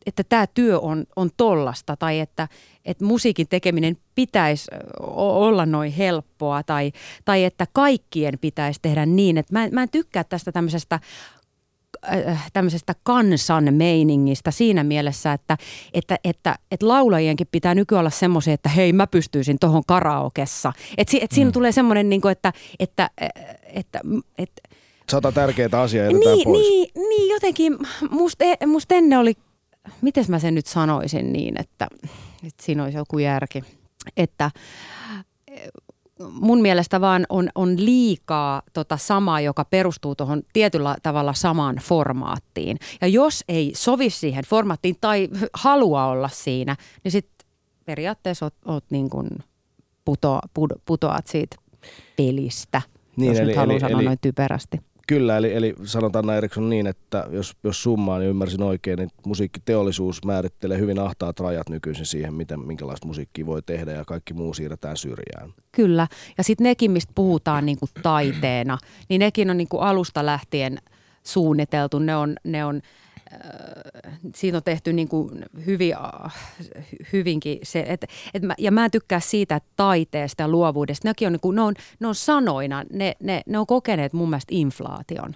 että tämä työ on, on tollasta tai että, että musiikin tekeminen pitäisi olla noin helppoa tai, tai että kaikkien pitäisi tehdä niin. Että mä, en, mä en tykkää tästä tämmöisestä, äh, tämmöisestä kansan meiningistä siinä mielessä, että, että, että, että laulajienkin pitää nykyään olla semmoisia, että hei mä pystyisin tohon karaokessa. Että et siinä mm. tulee semmoinen, niin kuin, että, että, että, että, että sata tärkeää asiaa jätetään niin, pois. Niin, niin jotenkin musta must ennen oli, miten mä sen nyt sanoisin niin, että, että siinä olisi joku järki, että mun mielestä vaan on, on liikaa tota samaa, joka perustuu tuohon tietyllä tavalla samaan formaattiin. Ja jos ei sovi siihen formaattiin tai halua olla siinä, niin sitten periaatteessa oot, oot niin kuin puto, pud, putoat siitä pelistä, niin, jos eli, nyt haluaa eli, sanoa eli, noin typerästi. Kyllä, eli, eli sanotaan Anna Eriksson niin, että jos, jos summaan niin ymmärsin oikein, niin musiikkiteollisuus määrittelee hyvin ahtaat rajat nykyisin siihen, miten, minkälaista musiikkia voi tehdä ja kaikki muu siirretään syrjään. Kyllä, ja sitten nekin, mistä puhutaan niin kuin taiteena, niin nekin on niin kuin alusta lähtien suunniteltu. Ne on, ne on, äh, siitä on tehty niin kuin hyvin, äh, hyvinkin se, et, et mä, ja mä en tykkää siitä taiteesta ja luovuudesta. Nekin on, niin kuin, ne on, ne on sanoina, ne, ne, ne on kokeneet mun mielestä inflaation.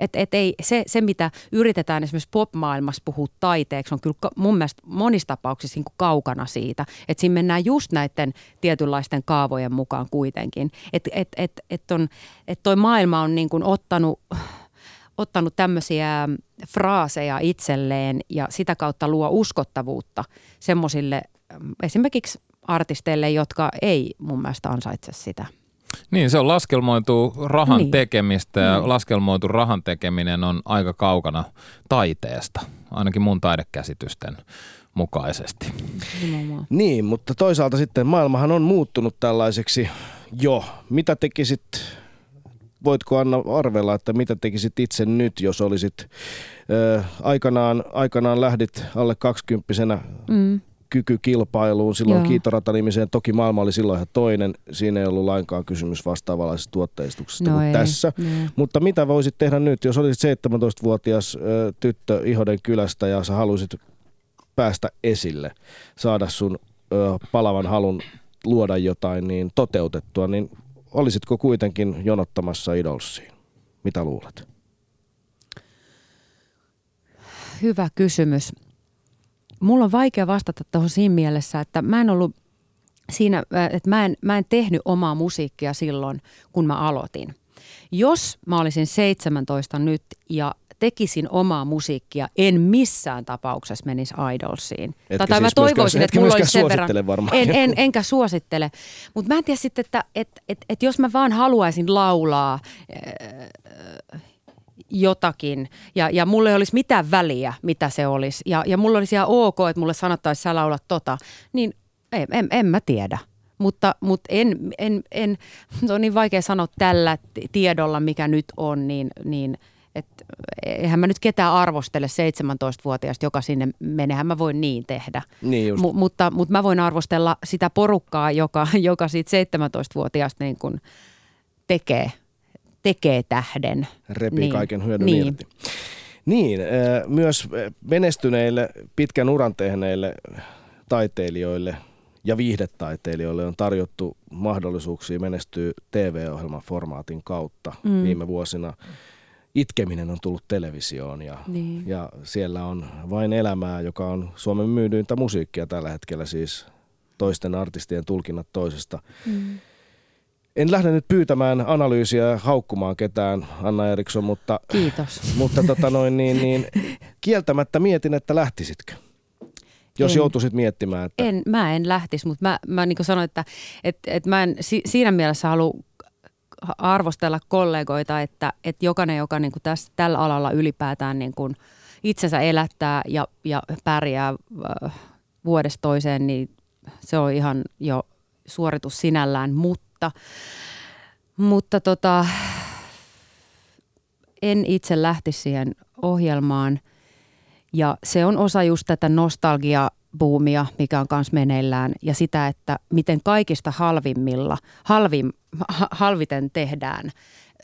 Et, et ei, se, se, mitä yritetään esimerkiksi pop-maailmassa puhua taiteeksi, on kyllä mun mielestä monissa tapauksissa niin kuin kaukana siitä. Että siinä mennään just näiden tietynlaisten kaavojen mukaan kuitenkin. Että et, et, et et toi maailma on niin kuin ottanut... ottanut tämmöisiä fraaseja itselleen ja sitä kautta luo uskottavuutta semmoisille esimerkiksi artisteille, jotka ei mun mielestä ansaitse sitä. Niin, se on laskelmoitu rahan niin. tekemistä ja niin. laskelmoitu rahan tekeminen on aika kaukana taiteesta, ainakin mun taidekäsitysten mukaisesti. Nimenomaan. Niin, mutta toisaalta sitten maailmahan on muuttunut tällaiseksi jo. Mitä tekisit... Voitko Anna arvella, että mitä tekisit itse nyt, jos olisit ö, aikanaan, aikanaan lähdit alle kaksikymppisenä mm. kykykilpailuun, silloin Joo. Kiitorata-nimiseen. Toki maailma oli silloin ihan toinen, siinä ei ollut lainkaan kysymys vastaavanlaisesta tuotteistuksesta no kuin ei. tässä. No. Mutta mitä voisit tehdä nyt, jos olisit seitsemäntoistavuotias ö, tyttö Ihoden kylästä ja sä haluisit päästä esille, saada sun ö, palavan halun luoda jotain niin toteutettua, niin olisitko kuitenkin jonottamassa Idolsiin? Mitä luulet? Hyvä kysymys. Mulla on vaikea vastata tuohon siinä mielessä, että mä en ollut siinä, että mä en, mä en tehnyt omaa musiikkia silloin, kun mä aloitin. Jos mä olisin seitsemäntoista nyt ja tekisin omaa musiikkia, en missään tapauksessa menisi Idolsiin. Etkä tai siis mä toivoisin, että mulla olisi sen verran. En, en, enkä suosittele. Mutta mä en tiedä sitten, että et, et, et jos mä vaan haluaisin laulaa äh, jotakin ja, ja mulla ei olisi mitään väliä, mitä se olisi. Ja, ja mulla olisi ihan ok, että mulle sanottaisiin, että sä laulat tota. Niin en, en, en mä tiedä. Mutta, mutta en, en, en, se on niin vaikea sanoa tällä tiedolla, mikä nyt on, niin... niin että eihän mä nyt ketään arvostele seitsemäntoistavuotiaasta, joka sinne menehän mä voin niin tehdä. Niin M- mutta, mutta mä voin arvostella sitä porukkaa, joka, joka siitä seitsemäntoistavuotiaasta niin kun tekee, tekee tähden. Repii niin. kaiken hyödyn niin. irti. Niin, myös menestyneille, pitkän uran tehneille taiteilijoille ja viihdetaiteilijoille on tarjottu mahdollisuuksia menestyä T V-ohjelman formaatin kautta mm. viime vuosina. Itkeminen on tullut televisioon ja, niin. ja siellä on Vain elämää, joka on Suomen myydyintä musiikkia tällä hetkellä, siis toisten artistien tulkinnat toisesta. Mm. En lähde nyt pyytämään analyysiä ja haukkumaan ketään, Anna Eriksson, mutta, Kiitos. mutta tota noin, niin, niin, kieltämättä mietin, että lähtisitkö, jos en, joutuisit miettimään. Että... En, mä en lähtisi, mutta mä, mä niin kuin sanoin, että et, et mä en si, siinä mielessä halua... arvostella kollegoita, että, että jokainen, joka niin kuin tässä, tällä alalla ylipäätään niin kuin itsensä elättää ja, ja pärjää äh, vuodesta toiseen, niin se on ihan jo suoritus sinällään, mutta, mutta tota, en itse lähtisi siihen ohjelmaan ja se on osa just tätä nostalgiaa, buumia, mikä on kanssa meneillään ja sitä, että miten kaikista halvimmilla, halvim, halviten tehdään,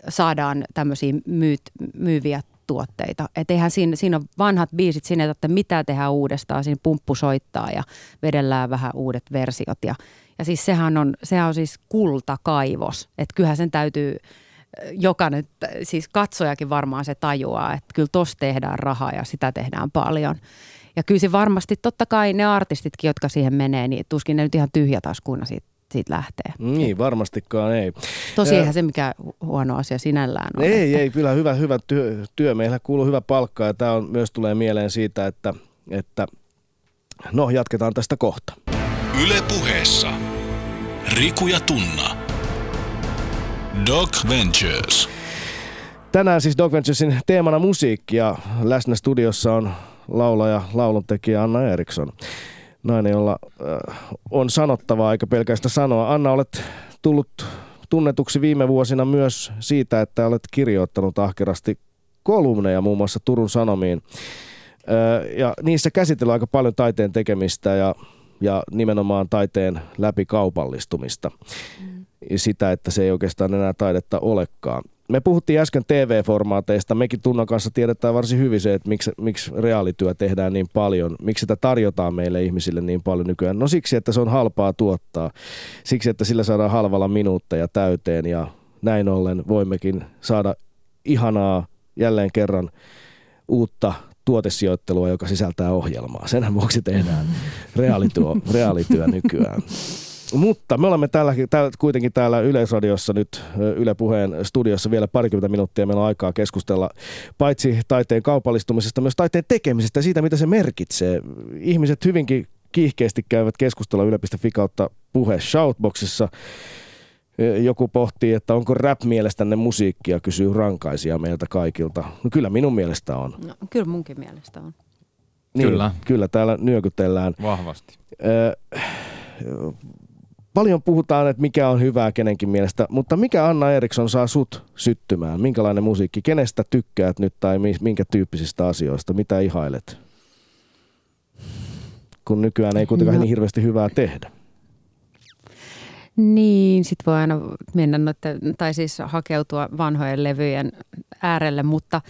saadaan tämmöisiä myyt, myyviä tuotteita. Et eihän siinä, siinä on vanhat biisit, siinä ei tarvitse mitään tehdä uudestaan, siinä pumppu soittaa ja vedellään vähän uudet versiot. Ja, ja siis sehän on, sehän on siis kultakaivos, että kyllähän sen täytyy, jokainen, siis katsojakin varmaan se tajuaa, että kyllä tossa tehdään rahaa ja sitä tehdään paljon. Ja kyllä se varmasti totta kai ne artistitkin, jotka siihen menee, niin tuskin ne nyt ihan tyhjätaskuina siitä siitä lähtee. Niin, varmastikaan ei. Tosi eihän se mikään huono asia sinällään ole. Ei, että... ei, kyllä hyvä, hyvä työ, työ. Meillä kuuluu hyvä palkka ja tämä on, myös tulee mieleen siitä, että, että no jatketaan tästä kohta. Yle Puheessa Riku ja Tunna. Doc Ventures. Tänään siis Doc Venturesin teemana musiikki ja läsnä studiossa on laulaja, lauluntekijä Anna Eriksson. Nainen, jolla äh, on sanottavaa, eikä pelkästään sanoa. Anna, olet tullut tunnetuksi viime vuosina myös siitä, että olet kirjoittanut ahkerasti kolumneja muun muassa Turun Sanomiin. Äh, ja niissä käsitellään aika paljon taiteen tekemistä ja, ja nimenomaan taiteen läpikaupallistumista. Mm. Sitä, että se ei oikeastaan enää taidetta olekaan. Me puhuttiin äsken T V-formaateista. Mekin Tunnan kanssa tiedetään varsin hyvin se, että miksi, miksi reaalityö tehdään niin paljon. Miksi sitä tarjotaan meille ihmisille niin paljon nykyään? No siksi, että se on halpaa tuottaa. Siksi, että sillä saadaan halvalla minuutteja täyteen. Ja näin ollen voimmekin saada ihanaa jälleen kerran uutta tuotesijoittelua, joka sisältää ohjelmaa. Senhän vuoksi tehdään reaalityö, reaalityö nykyään. Mutta me olemme täällä, täällä, kuitenkin täällä Yleisradiossa nyt Yle Puheen studiossa vielä parikymmentä minuuttia. Meillä on aikaa keskustella paitsi taiteen kaupallistumisesta, myös taiteen tekemisestä ja siitä, mitä se merkitsee. Ihmiset hyvinkin kiihkeästi käyvät keskustella yle piste fi kautta puhe shoutboxissa. Joku pohtii, että onko rap mielestänne musiikkia, kysyy rankaisia meiltä kaikilta. No kyllä minun mielestä on. No, kyllä munkin mielestä on. Niin, kyllä. Kyllä täällä nyökytellään. Vahvasti. Öö, Paljon puhutaan, että mikä on hyvää kenenkin mielestä, mutta mikä Anna Eriksson saa sut syttymään? Minkälainen musiikki? Kenestä tykkäät nyt tai minkä tyyppisistä asioista? Mitä ihailet? Kun nykyään ei kuitenkaan no. niin hirveästi hyvää tehdä. Niin, sit voi aina mennä noiden, tai siis hakeutua vanhojen levyjen äärelle, mutta,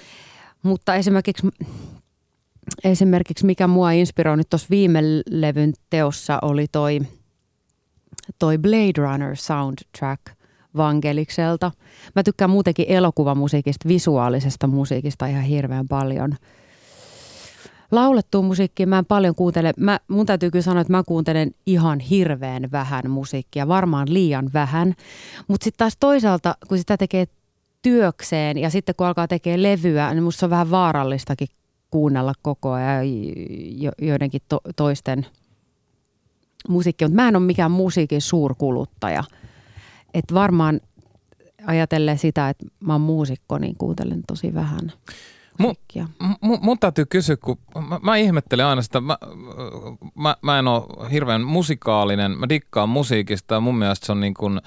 mutta esimerkiksi... Esimerkiksi mikä mua inspiroi nyt tuossa viime levyn teossa oli toi, toi Blade Runner soundtrack Vangelikselta. Mä tykkään muutenkin elokuvamusiikista, visuaalisesta musiikista ihan hirveän paljon. Laulettua musiikkia mä en paljon kuuntele. Mä, mun täytyy kyllä sanoa, että mä kuuntelen ihan hirveän vähän musiikkia, varmaan liian vähän. Mutta sitten taas toisaalta, kun sitä tekee työkseen ja sitten kun alkaa tekemään levyä, niin musta se on vähän vaarallistakin kuunnella koko ajan joidenkin to- toisten musiikkia, mutta mä en ole mikään musiikin suurkuluttaja. Että varmaan ajatellen sitä, että mä oon muusikko, niin kuuntelen tosi vähän musiikkia. Mun, mun, mun täytyy kysyä, kun mä, mä ihmettelen aina sitä, mä, mä, mä en ole hirveän musikaalinen, mä dikkaan musiikista ja mun mielestä se on niin kuin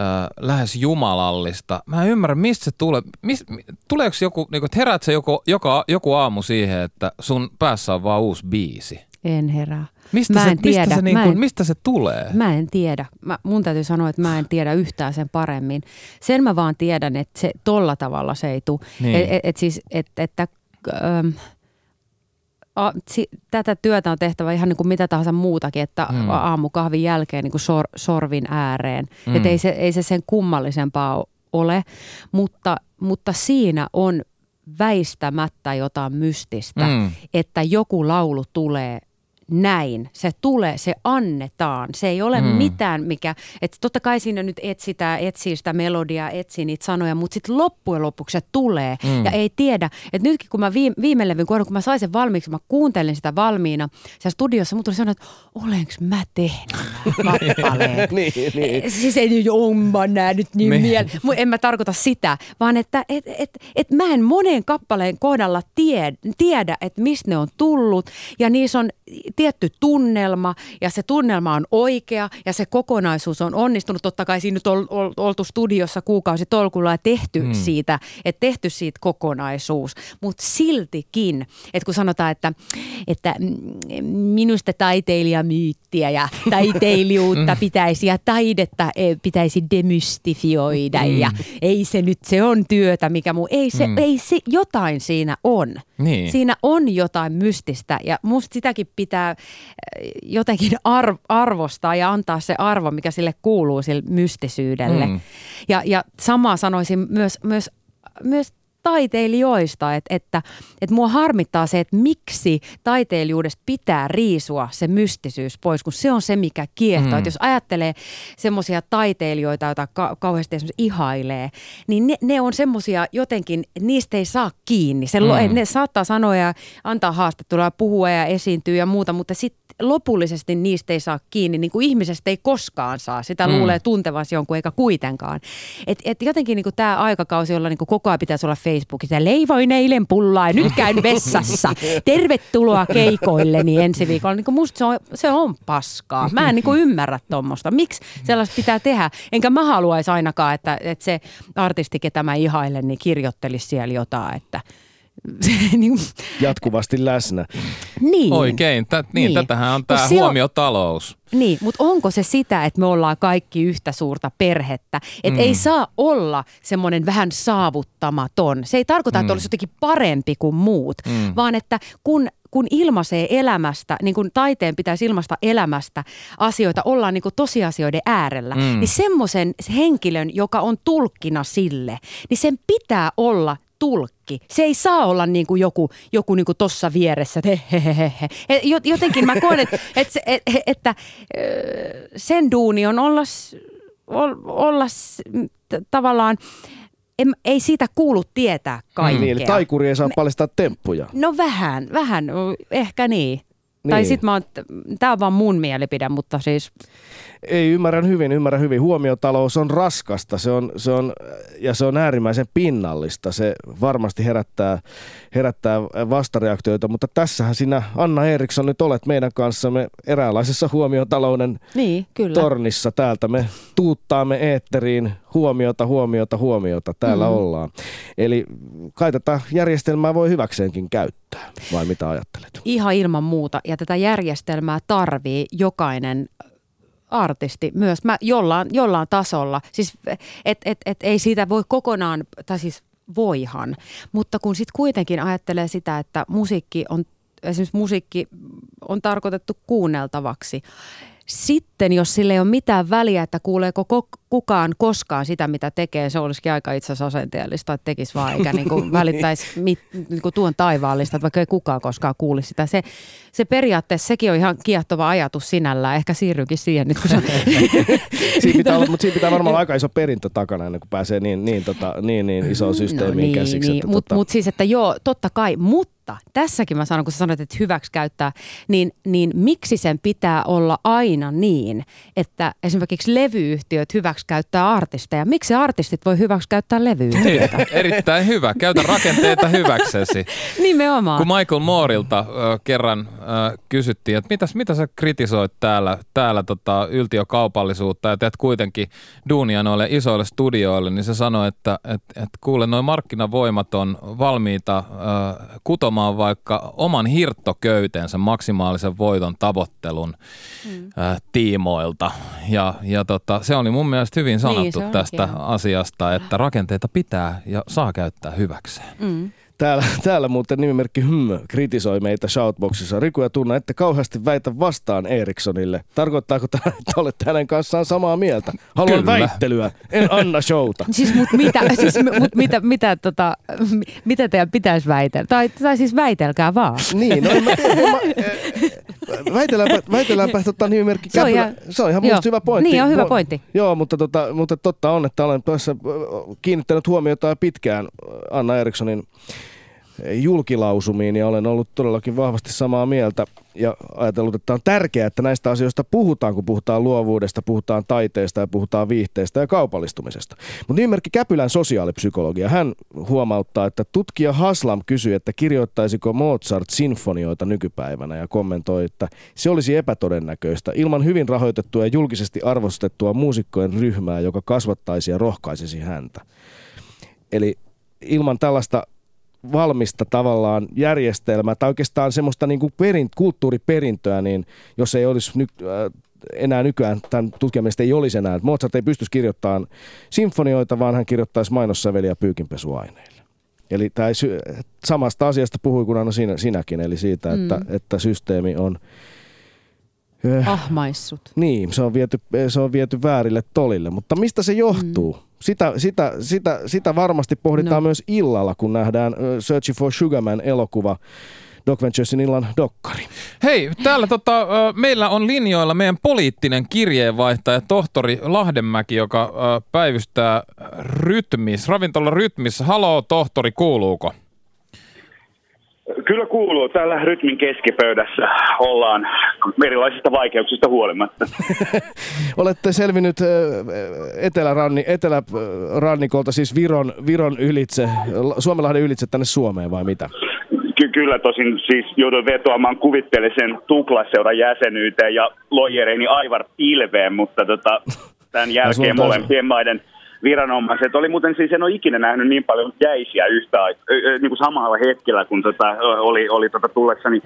Äh, lähes jumalallista. Mä en ymmärrä, mistä se tulee. Mis, tuleeko joku, niin kun, että heräätkö joku, joka, joku aamu siihen, että sun päässä on vaan uusi biisi? En herää. Mistä, mä en se, tiedä. Mistä, se, niin kun, mä en, mistä se tulee? Mä en tiedä. Mä, mun täytyy sanoa, että mä en tiedä yhtään sen paremmin. Sen mä vaan tiedän, että se tolla tavalla se ei tule. Niin. Et, et, et siis, et, että... Ähm, A, si, tätä työtä on tehtävä ihan niin kuin mitä tahansa muutakin, että mm. aamukahvin jälkeen niin kuin sor, sorvin ääreen. Mm. Että ei se, ei se sen kummallisempaa ole, mutta, mutta siinä on väistämättä jotain mystistä, mm. että joku laulu tulee näin. Se tulee, se annetaan. Se ei ole mm. mitään, mikä, että totta kai siinä nyt etsitään, etsii sitä melodiaa, etsii niitä sanoja, mutta sitten loppujen lopuksi se tulee mm. ja ei tiedä. Että nytkin kun mä viime, viime levyn kohdalla, kun mä sain sen valmiiksi, mä kuuntelin sitä valmiina siellä studiossa, mun tuli sanoa, että olenko mä tehnyt kappaleet? niin, niin. Siis ei nyt ole nää nyt niin mieltä. En mä tarkoita sitä, vaan että et, et, et mä en monen kappaleen kohdalla tie, tiedä, että mistä ne on tullut ja niissä on tietty tunnelma ja se tunnelma on oikea ja se kokonaisuus on onnistunut. Totta kai siinä nyt on oltu studiossa kuukausitolkulla ja tehty, mm. siitä, et tehty siitä kokonaisuus, mutta siltikin, että kun sanotaan, että, että minusta taiteilijamyyttiä ja taiteilijuutta pitäisi ja taidetta pitäisi demystifioida mm. ja ei se nyt, se on työtä, mikä muu, ei se, mm. ei se jotain siinä on. Niin. Siinä on jotain mystistä ja musta sitäkin pitää jotenkin arv- arvostaa ja antaa se arvo, mikä sille kuuluu, sille mystisyydelle. Mm. Ja, ja samaa sanoisin myös, myös, myös taiteilijoista, että, että, että mua harmittaa se, että miksi taiteilijuudesta pitää riisua se mystisyys pois, kun se on se, mikä kiehtoo. Mm. Että jos ajattelee semmoisia taiteilijoita, joita ka- kauheasti esimerkiksi ihailee, niin ne, ne on semmoisia jotenkin, niistä ei saa kiinni. Se, mm. Ne saattaa sanoa ja antaa haastattelua ja puhua ja esiintyä ja muuta, mutta sitten lopullisesti niistä ei saa kiinni, niin kuin ihmisestä ei koskaan saa. Sitä mm. luulee tuntevasi jonkun eikä kuitenkaan. Et, et jotenkin niin kuin tämä aikakausi, jolla niin kuin koko ajan pitäisi olla Facebookissa, leivoin eilen pullaa ja nyt käyn vessassa. Tervetuloa keikoilleni ensi viikolla. Niin kuin musta se on, se on paskaa. Mä en niin kuin ymmärrä tuommoista. Miksi sellaista pitää tehdä? Enkä mä haluaisi ainakaan, että, että se artisti, ketä mä ihailen, niin kirjoittelisi siellä jotain, että jatkuvasti läsnä. Niin. Oikein. Tät, niin, niin. Tätähän on tämä huomiotalous. On, niin, mutta onko se sitä, että me ollaan kaikki yhtä suurta perhettä? Että mm. ei saa olla semmoinen vähän saavuttamaton. Se ei tarkoita, mm. että olisi jotenkin parempi kuin muut, mm. vaan että kun kun ilmaisee elämästä, niin kun taiteen pitäisi ilmaista elämästä asioita, ollaan niin kun tosiasioiden äärellä, mm. niin semmoisen henkilön, joka on tulkkina sille, niin sen pitää olla tulkki. Se ei saa olla niin kuin joku, joku niin kuin tossa vieressä. Jotenkin mä koen, että, että, että sen duuni on olla, olla tavallaan, ei siitä kuulu tietää kaikkea. Niin, eli taikuri ei saa paljastaa temppuja. No vähän, vähän, ehkä niin. Niin. Tai sit mä oon, tää on vaan mun mielipide, mutta siis... Ei, ymmärrän hyvin, ymmärrän hyvin. Huomiotalous on raskasta, se on, se on, ja se on äärimmäisen pinnallista. Se varmasti herättää, herättää vastareaktioita, mutta tässähän sinä, Anna Eriksson, nyt olet meidän kanssamme eräänlaisessa huomiotalouden niin, kyllä. tornissa. Täältä me tuuttaamme eetteriin huomiota, huomiota, huomiota. Täällä mm-hmm. ollaan. Eli kai tätä järjestelmää voi hyväkseenkin käyttää, vai mitä ajattelet? Ihan ilman muuta, ja tätä järjestelmää tarvii jokainen artisti myös, mä jollain, jollain tasolla, siis et, et, et ei siitä voi kokonaan, tai siis voihan, mutta kun sitten kuitenkin ajattelee sitä, että musiikki on, esimerkiksi musiikki on tarkoitettu kuunneltavaksi. Sitten, jos sille ei ole mitään väliä, että kuuleeko ko- kukaan koskaan sitä, mitä tekee, se olisikin aika itse asiassa asenteellista, että tekisi vaan, eikä niin kuin välittäisi mit, niin kuin tuon taivaallista, että vaikka ei kukaan koskaan kuulisi sitä. Se, se periaatteessa, sekin on ihan kiehtova ajatus sinällään. Ehkä siirryykin siihen nyt, kun se... Siinä pitää olla, mutta siinä pitää varmaan aika iso perintö takana, ennen kuin pääsee niin, niin, tota, niin, niin isoon systeemiin no, niin, käsiksi. Niin. Mutta tota... mut siis, että joo, totta kai, mutta... Tässäkin mä sanon, kun sä sanoit, että hyväksi käyttää, niin, niin miksi sen pitää olla aina niin, että esimerkiksi levyyhtiöt hyväksi käyttää artisteja? Miksi artistit voi hyväksi käyttää levyyhtiöitä? Niin, erittäin hyvä. Käytä rakenteita hyväksesi. Nimenomaan. Kun Michael Moorilta äh, kerran äh, kysyttiin, että mitäs, mitä sä kritisoit täällä, täällä tota, yltiökaupallisuutta ja teet kuitenkin duunia noille isoille studioille, niin se sanoi, että et, et, kuule, noi markkinavoimat on valmiita äh, kutomaan vaikka oman hirttoköytensä maksimaalisen voiton tavoittelun mm. ä, tiimoilta. Ja, ja tota, se oli mun mielestä hyvin sanottu niin, tästä onkin. Asiasta, että rakenteita pitää ja saa käyttää hyväkseen. Mm. Täällä, täällä muuten nimimerkki hmm, kritisoi meitä shoutboxissa. Riku ja Tunna, ette kauheasti väitä vastaan Erikssonille. Tarkoittaako tämä, että olette hänen kanssaan samaa mieltä? Haluan Kyllä. väittelyä, en anna showta. Siis mut mitä, siis, mut mitä, mitä, tota, mitä teidän pitäisi väitellä? Tai, tai siis väitelkää vaan. Niin, no en mä tiedä. Mä, äh, väitelläänpä, väitelläänpä tota, nimimerkki Käppylä. Se on ihan, se on ihan musta hyvä pointti. Niin on hyvä pointti. Mo- joo, mutta, tota, mutta totta on, että olen tässä kiinnittänyt huomiota pitkään Anna Erikssonin julkilausumiin ja olen ollut todellakin vahvasti samaa mieltä ja ajatellut, että on tärkeää, että näistä asioista puhutaan, kun puhutaan luovuudesta, puhutaan taiteesta ja puhutaan viihteestä ja kaupallistumisesta. Mutta nimimerkki Käpylän sosiaalipsykologia, hän huomauttaa, että tutkija Haslam kysyi, että kirjoittaisiko Mozart sinfonioita nykypäivänä ja kommentoi, että se olisi epätodennäköistä ilman hyvin rahoitettua ja julkisesti arvostettua muusikkojen ryhmää, joka kasvattaisi ja rohkaisisi häntä. Eli ilman tällaista valmista tavallaan järjestelmää tai oikeastaan semmoista niin kuin perin, kulttuuriperintöä, niin jos ei olisi nyt, äh, enää nykyään, tämän tutkimista ei olisi enää, että Mozart ei pystyisi kirjoittamaan sinfonioita, vaan hän kirjoittaisi mainossäveliä ja pyykinpesuaineille. Eli tämä sy- samasta asiasta puhui kuin aina sinä, sinäkin, eli siitä, mm. että, että systeemi on... Öh, ahmaissut. Niin, se on, viety, se on viety väärille tolille, mutta mistä se johtuu? Mm. Sitä, sitä, sitä, sitä varmasti pohditaan no. myös illalla, kun nähdään Searching for Sugar Man -elokuva. Doc Venturesin illan dokkari. Hei, täällä tota, meillä on linjoilla meidän poliittinen kirjeenvaihtaja tohtori Lahdenmäki, joka päivystää Rytmis, ravintola Rytmissä. Haloo, tohtori, kuuluuko? Kyllä kuuluu. Täällä Rytmin keskipöydässä ollaan erilaisista vaikeuksista huolimatta. Olette selvinnyt eteläranni, etelärannikolta, siis Viron, Viron ylitse, Suomenlahden ylitse tänne Suomeen vai mitä? Ky- kyllä tosin siis joudun vetoamaan kuvitteellisen Tuklaseuran jäsenyyteen ja lojereini Aivar Pilveen, mutta tota, tämän jälkeen molempien maiden viranomaiset oli muuten, siis en ole ikinä nähnyt niin paljon jäisiä yhtä niin kuin samalla hetkellä, kun tota, oli, oli tota tullessani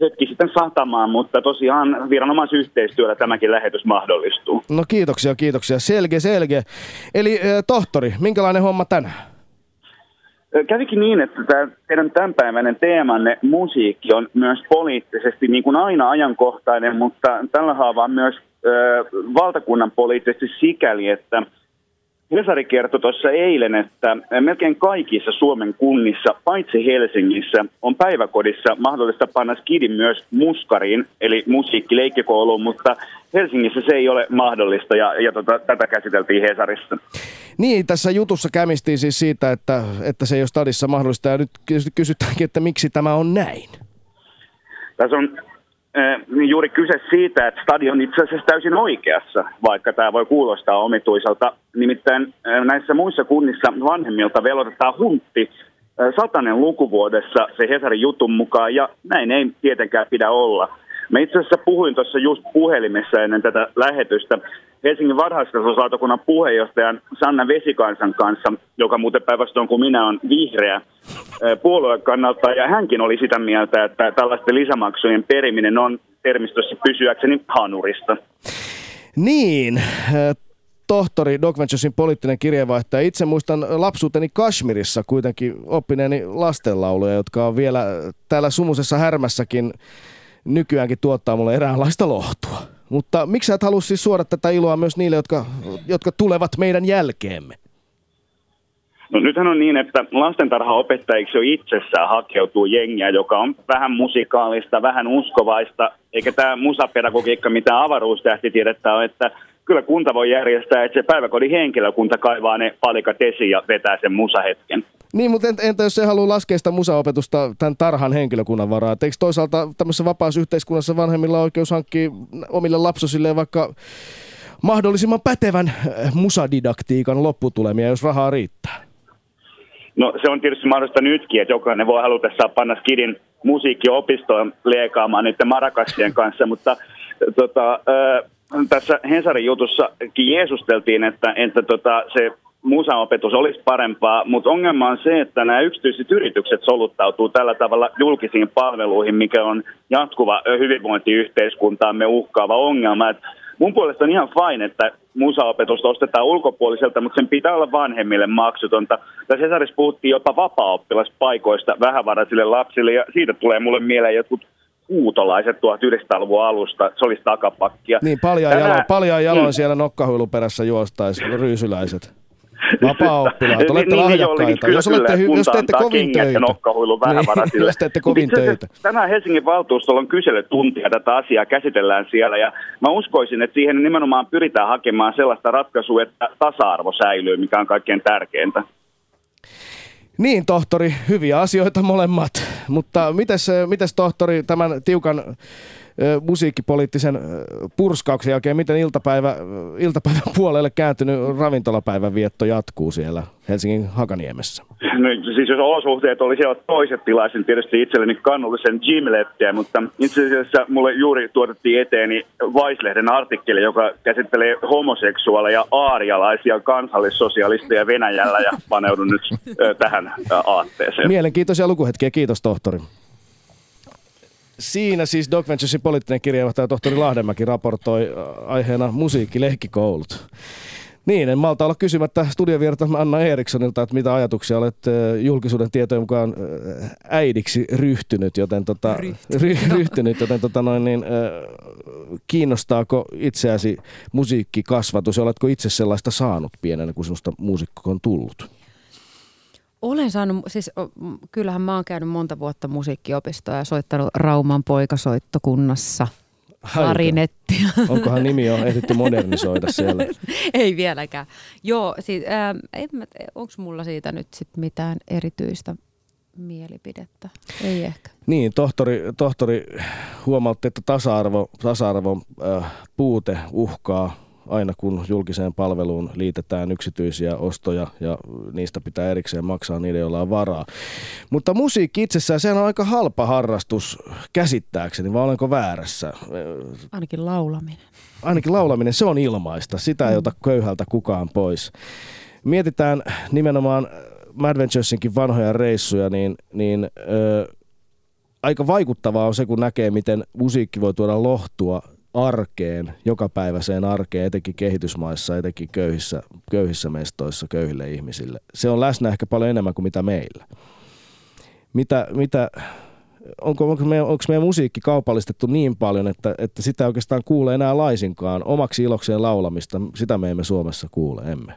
hetki sitten satamaan, mutta tosiaan viranomaisyhteistyöllä tämäkin lähetys mahdollistuu. No kiitoksia, kiitoksia. Selge, selge. Eli tohtori, minkälainen homma tänään? Kävikin niin, että tämä teidän tämänpäiväinen teemanne musiikki on myös poliittisesti niin kuin aina ajankohtainen, mutta tällä haavaa myös ö, valtakunnan poliittisesti sikäli, että Hesari kertoi tuossa eilen, että melkein kaikissa Suomen kunnissa, paitsi Helsingissä, on päiväkodissa mahdollista panna skidin myös muskariin, eli musiikkileikkikouluun, mutta Helsingissä se ei ole mahdollista, ja, ja tota, tätä käsiteltiin Hesarissa. Niin, tässä jutussa kämistiin siis siitä, että, että se ei ole stadissa mahdollista, ja nyt kysytäänkin, että miksi tämä on näin? Tässä on juuri kyse siitä, että stadion on itse asiassa täysin oikeassa, vaikka tämä voi kuulostaa omituiselta. Nimittäin näissä muissa kunnissa vanhemmilta velotetaan huntti satanen lukuvuodessa se Hesarin jutun mukaan, ja näin ei tietenkään pidä olla. Mä itse asiassa puhuin tuossa just puhelimessa ennen tätä lähetystä Helsingin varhaiskasvatuslautakunnan puheenjohtajan Sanna Vesikansan kanssa, joka muuten päinvastoin kuin minä on vihreä puolueen kannalta, ja hänkin oli sitä mieltä, että tällaisten lisämaksujen periminen on termistössä pysyäkseni hanurista. Niin, tohtori Doc Venturesin poliittinen kirjeenvaihtaja. Itse muistan lapsuuteni Kashmirissa kuitenkin oppineeni lastenlauluja, jotka on vielä täällä sumusessa härmässäkin nykyäänkin tuottaa mulle eräänlaista lohtua. Mutta miksi sä et halua siis suoda tätä iloa myös niille, jotka, jotka tulevat meidän jälkeemme? No nythän on niin, että lastentarhaopettajiksi jo itsessään hakeutuu jengiä, joka on vähän musikaalista, vähän uskovaista, eikä tämä musapedagogiikka mitään avaruustähtitiedettä ole, että kyllä kunta voi järjestää, että se päiväkodin henkilökunta kaivaa ne palikat esiin ja vetää sen musahetken. Niin, mutta entä jos ei halua laskea sitä musaopetusta tämän tarhan henkilökunnan varaa? Eikö toisaalta tämmöisessä vapaassa yhteiskunnassa vanhemmilla on oikeus hankkia omille lapsosilleen vaikka mahdollisimman pätevän musadidaktiikan lopputulemia, jos rahaa riittää? No se on tietysti mahdollista nytkin, että jokainen voi halutessaan panna skidin musiikkiopistoon leikaamaan niiden marakassien kanssa, mutta tota, äh, tässä Hesarin jutussakin jeesusteltiin, että, että tota, se musaopetus olisi parempaa, mutta ongelma on se, että nämä yksityiset yritykset soluttautuu tällä tavalla julkisiin palveluihin, mikä on jatkuva hyvinvointiyhteiskuntaamme uhkaava ongelma. Et mun puolesta on ihan fine, että musaopetusta ostetaan ulkopuoliselta, mutta sen pitää olla vanhemmille maksutonta. Tässä Hesarissa puhuttiin jopa vapaa-oppilaspaikoista vähävaraisille lapsille, ja siitä tulee mulle mieleen jotkut huutolaiset tuhatyhdeksänsataaluvun alusta. Se olisi takapakkia. Niin, paljaan Tänä... jaloin, paljaan jaloin siellä nokkahuilun perässä juostaisi ryysyläiset. Vapaa-oppilaat, olette niin, lahjakkaita. Niin, jos, olette, kyllä, jos teette kovin töitä. Niin, jos teette kovin töitä. Tänään Helsingin valtuustolla on kyselytuntia, tätä asiaa käsitellään siellä. Ja mä uskoisin, että siihen nimenomaan pyritään hakemaan sellaista ratkaisua, että tasa-arvo säilyy, mikä on kaikkein tärkeintä. Niin, tohtori, hyviä asioita molemmat. Mutta mites, mites tohtori, tämän tiukan musiikkipoliittisen purskauksen jälkeen, miten iltapäivä, iltapäivän puolelle kääntynyt ravintolapäivän vietto jatkuu siellä Helsingin Hakaniemessä? No siis jos olosuhteet oli siellä toiset, tilaisin tietysti itselleni kannullisen gimlettiä, mutta itse asiassa mulle juuri tuotettiin eteeni Vice-lehden artikkeli, joka käsittelee homoseksuaaleja, aarialaisia, kansallissosialisteja Venäjällä, ja paneudun nyt tähän aatteeseen. Mielenkiintoisia lukuhetkiä, kiitos tohtori. Siinä siis Doc Venturesin poliittinen kirjeenvaihtaja tohtori Lahdenmäki raportoi aiheena musiikkileikkikoulut. Niin, en malta olla kysymättä studiovierailta Anna Erikssonilta, että mitä ajatuksia olet julkisuuden tietojen mukaan äidiksi ryhtynyt, joten tota, Ryhty. ry, ryhtynyt, joten tota noin niin, kiinnostaako itseäsi musiikkikasvatus ja oletko itse sellaista saanut pienenä, kun sinusta muusikko on tullut? Olen saanut, siis kyllähän mä oon käynyt monta vuotta musiikkiopistoa ja soittanut Rauman poikasoittokunnassa. Klarinettia. Onkohan nimi on ehditty modernisoida siellä? Ei vieläkään. Joo, siis, onko mulla siitä nyt sit mitään erityistä mielipidettä? Ei ehkä. Niin, tohtori, tohtori huomautti, että tasa-arvo, tasa-arvon äh, puute uhkaa aina kun julkiseen palveluun liitetään yksityisiä ostoja ja niistä pitää erikseen maksaa niiden, joilla on varaa. Mutta musiikki itsessään, sehän on aika halpa harrastus käsittääkseni, vai olenko väärässä? Ainakin laulaminen. Ainakin laulaminen, se on ilmaista. Sitä ei ota köyhältä kukaan pois. Mietitään nimenomaan Mad Venturesinkin vanhoja reissuja, niin... niin ö, aika vaikuttavaa on se, kun näkee, miten musiikki voi tuoda lohtua arkeen, jokapäiväiseen arkeen, etenkin kehitysmaissa, etenkin köyhissä, köyhissä mestoissa, köyhille ihmisille. Se on läsnä ehkä paljon enemmän kuin mitä meillä. Mitä, mitä, onko, onko, meidän, onko meidän musiikki kaupallistettu niin paljon, että, että sitä oikeastaan kuulee enää laisinkaan? Omaksi ilokseen laulamista, sitä me emme Suomessa kuule, emme.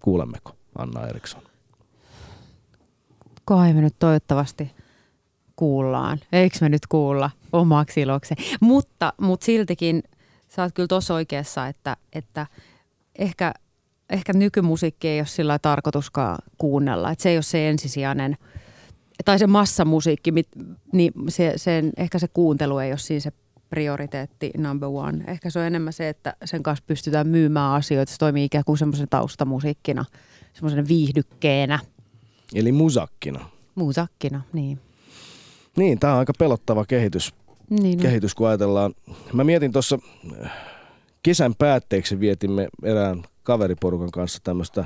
Kuulemmeko, Anna Eriksson? Kai me nyt toivottavasti kuullaan. Eikö me nyt kuulla omaksi ilokseen? Mutta, mutta siltikin sä oot kyllä tossa oikeassa, että, että ehkä, ehkä nykymusiikki ei ole sillä tarkoituskaan kuunnella. Että se ei ole se ensisijainen, tai se massamusiikki, niin se, sen, ehkä se kuuntelu ei ole siinä se prioriteetti number one. Ehkä se on enemmän se, että sen kanssa pystytään myymään asioita. Se toimii ikään kuin semmoisen taustamusiikkina, semmoisen viihdykkeenä. Eli musakkina. Musakkina, niin. Niin, tämä on aika pelottava kehitys, niin, kehitys kun ajatellaan. Mä mietin tuossa, kesän päätteeksi vietimme erään kaveriporukan kanssa tämmöistä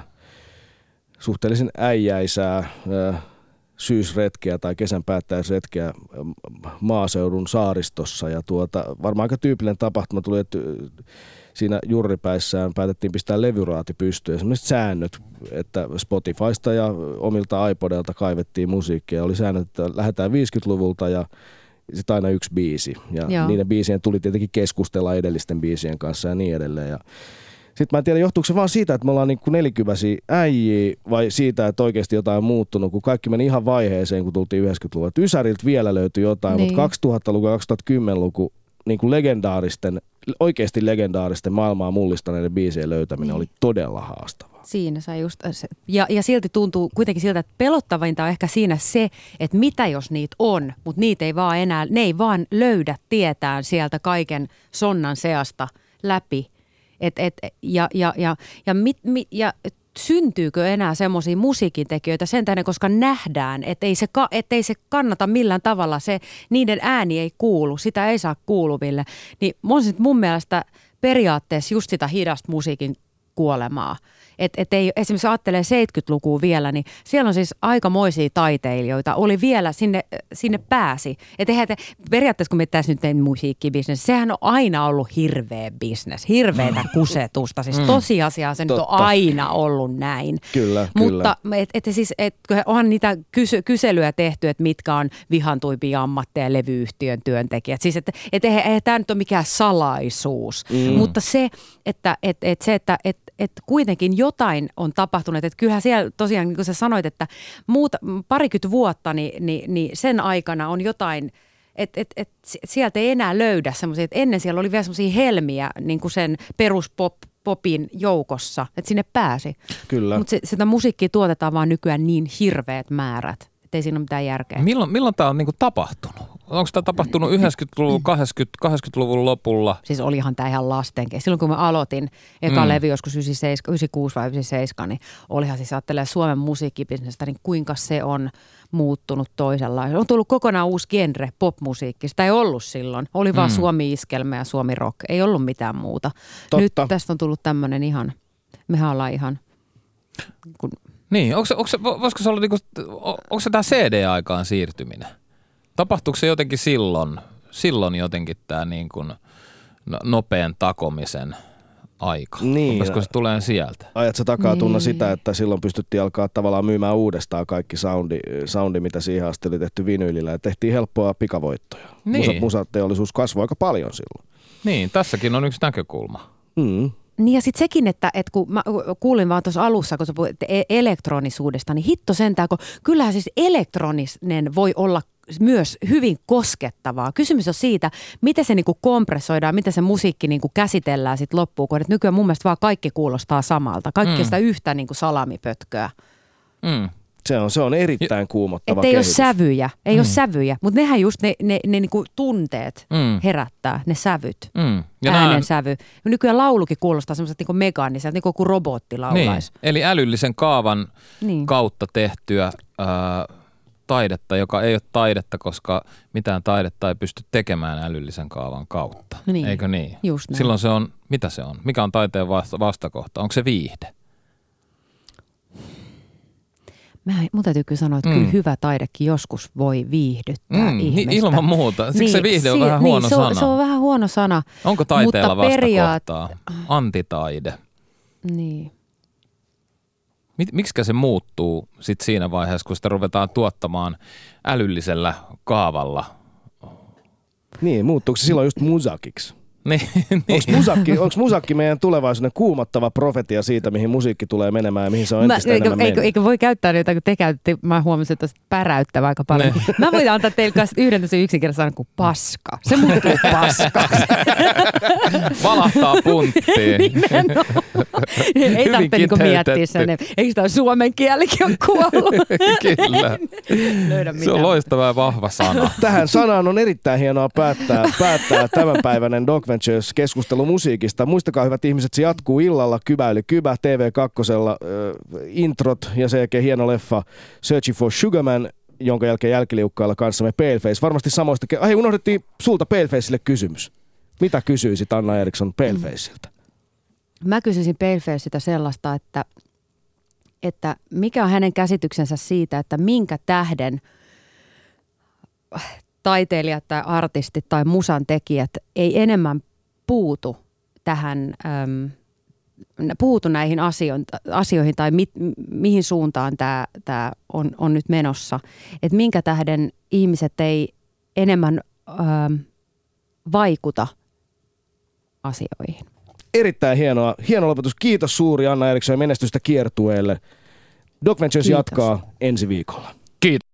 suhteellisen äijäisää syysretkeä tai kesän päättäjäisretkeä maaseudun saaristossa. Ja tuota, varmaan aika tyypillinen tapahtuma tuli, että siinä jurripäissään päätettiin pistää levyraati pystyyn. Sellaiset säännöt, että Spotifysta ja omilta iPodelta kaivettiin musiikkia. Oli säännöt, että lähdetään viisikymmentäluvulta ja sitten aina yksi biisi. Ja Joo. niiden biisien tuli tietenkin keskustella edellisten biisien kanssa ja niin edelleen. Ja sitten mä en tiedä, johtuuko se vaan siitä, että me ollaan niin kuin nelikyväisiä äijiä vai siitä, että oikeasti jotain on muuttunut, kun kaikki meni ihan vaiheeseen, kun tultiin yhdeksänkymmentäluvulla. Että Ysäriltä vielä löytyi jotain, niin. Mutta kaksituhattaluku ja kaksituhattakymmenen luku niin kuin legendaaristen, oikeasti legendaaristen maailmaa mullistaneiden biisien löytäminen niin. Oli todella haastavaa. Siinä sai just, ja, ja silti tuntuu kuitenkin siltä, että pelottavinta on ehkä siinä se, että mitä jos niitä on, mutta niitä ei vaan enää, ne ei vaan löydä tietään sieltä kaiken sonnan seasta läpi. Et, et, ja, ja, ja, ja, mit, mit, ja syntyykö enää semmoisia musiikintekijöitä sen tähden, koska nähdään, että ei se, et ei se kannata millään tavalla, se, niiden ääni ei kuulu, sitä ei saa kuuluville. Niin mun mielestä periaatteessa just sitä hidasta musiikin kuolemaa. Et, et ei, esimerkiksi ajattelee seitsemänkymmentälukua vielä, niin siellä on siis aikamoisia taiteilijoita, oli vielä sinne, sinne pääsi. Et eihän te, periaatteessa kun miettäisiin nyt tein musiikkibisnes, sehän on aina ollut hirveä bisnes, hirveätä kusetusta. Siis tosiasiaa se mm, nyt on aina ollut näin. Kyllä, Mutta kyllä. Et, et siis, et, onhan niitä kysy, kyselyä tehty, että mitkä on vihantuimpia ammatteja levyyhtiön työntekijät. Siis et, et eihän, eihän tämä nyt ole mikään salaisuus, mm. mutta se, että et, et se, että et, että kuitenkin jotain on tapahtunut. Että kyllähän siellä tosiaan, niin kuin sä sanoit, että muuta, parikymmentä vuotta, niin, niin, niin sen aikana on jotain, että et, et sieltä ei enää löydä semmoisia, että ennen siellä oli vielä semmoisia helmiä niin kuin sen peruspopin joukossa, että sinne pääsi. Kyllä. Mutta sitä musiikkia tuotetaan vaan nykyään niin hirveät määrät, ettei siinä ole mitään järkeä. Milloin, milloin tämä on niin kuin tapahtunut? Onko tämä tapahtunut yhdeksänkymmentäluvun, kahdeksankymmentäluvun lopulla? Siis olihan tämä ihan lastenkin. Silloin kun mä aloitin, eka mm. levy joskus yhdeksänkymmentäkuusi vai yhdeksänkymmentäseitsemän, niin olihan siis ajattelee Suomen musiikkibisnestä, niin kuinka se on muuttunut toisenlaista. On tullut kokonaan uusi genre, popmusiikki. Sitä ei ollut silloin. Oli vaan mm. suomi-iskelmä ja suomi-rock. Ei ollut mitään muuta. Totta. Nyt tästä on tullut tämmöinen ihan, mehän ollaan ihan... Kun... Niin, onko se, onko se, voisiko se olla, niin kuin, onko se tämä C D-aikaan siirtyminen? Tapahtuuko se jotenkin silloin, silloin jotenkin tämä niin kuin nopean takomisen aika. Niin. Koska se tulee sieltä. Ajatko takaa niin. Tunna sitä, että silloin pystyttiin alkaa tavallaan myymään uudestaan kaikki soundi, soundi mitä siihen asti oli tehty vinyylillä. Ja tehtiin helppoa pikavoittoja. Niin. Musateollisuus kasvoi aika paljon silloin. Niin, tässäkin on yksi näkökulma. Mm. Niin ja sitten sekin, että et kun mä kuulin vaan tuossa alussa, kun sä puhuit elektronisuudesta, niin hitto sentään, kun kyllähän siis elektroninen voi olla myös hyvin koskettavaa. Kysymys on siitä, miten se niinku kompressoidaan, miten se musiikki niinku käsitellään sitten loppuun, kun nykyään mun mielestä vaan kaikki kuulostaa samalta. Kaikki mm. sitä yhtä niinku salamipötköä. Mm. Se on, se on erittäin kuumottava kehitys. Ei ole sävyjä, ei mm. ole sävyjä, mutta nehän just ne, ne, ne niinku tunteet mm. herättää, ne sävyt, mm. ja äänen nää... sävy. Nykyään laulukin kuulostaa semmoiselta niinku megaaniselta, niin kuin joku robotti laulaisi. Niin. Eli älyllisen kaavan niin. kautta tehtyä äh, taidetta, joka ei ole taidetta, koska mitään taidetta ei pysty tekemään älyllisen kaavan kautta. Niin. Eikö niin? Just näin. Silloin se on, mitä se on? Mikä on taiteen vasta- vastakohta? Onko se viihde? Mun täytyy kyllä sanoa, että mm. kyllä hyvä taidekin joskus voi viihdyttää mm, ihmistä. Ilman muuta. Siksi niin, se viihde on si- vähän huono niin, sana. Se on, se on vähän huono sana. Onko taiteella vastakohtaa? Periaat- Antitaide. Niin. Miksikä se muuttuu sit siinä vaiheessa, kun sitä ruvetaan tuottamaan älyllisellä kaavalla? Niin, muuttuuko se silloin just musakiksi? Niin. Onko musakki, onko musakki meidän tulevaisuuden kuumottava profetia siitä, mihin musiikki tulee menemään ja mihin se on mä, entistä eikö, enemmän eikö, eikö voi käyttää niitä, kun te käytte, mä huomasin, että päräyttävää aika paljon. Ne. Mä voin antaa teille kanssa yhden tosi yksinkertaisen kuin paska. Se muuttuu paskaksi. Valahtaa punttiin. Nimenomaan. Ei tarvitse niinku miettiä sen. Eikö tämä suomen kielikin ole kuollut? Kyllä. Se on loistava ja vahva sana. Tähän sanaan on erittäin hienoa päättää, päättää tämänpäiväinen Doc Ventures-keskustelu musiikista. Muistakaa, hyvät ihmiset, se jatkuu illalla Kybä yli Kybä, T V kaksi, äh, introt ja sen jälkeen hieno leffa Searching for Sugar Man, jonka jälkeen jälkiliukkailla kanssamme Paleface. Varmasti samoista... Ke- Ai, unohdettiin sulta Palefacelle kysymys. Mitä kysyisit Anna Eriksson Palefacelta? Mä kysyisin Palefacelta sellaista, että, että mikä on hänen käsityksensä siitä, että minkä tähden... taiteilijat tai artistit tai musan tekijät ei enemmän puutu tähän, äm, puutu näihin asioihin tai mi, mihin suuntaan tämä, tämä on, on nyt menossa. Et minkä tähden ihmiset ei enemmän äm, vaikuta asioihin. Erittäin hienoa. Hieno lopetus. Kiitos suuri Anna Eriksson ja menestystä kiertueelle. Doc Ventures jatkaa ensi viikolla. Kiitos.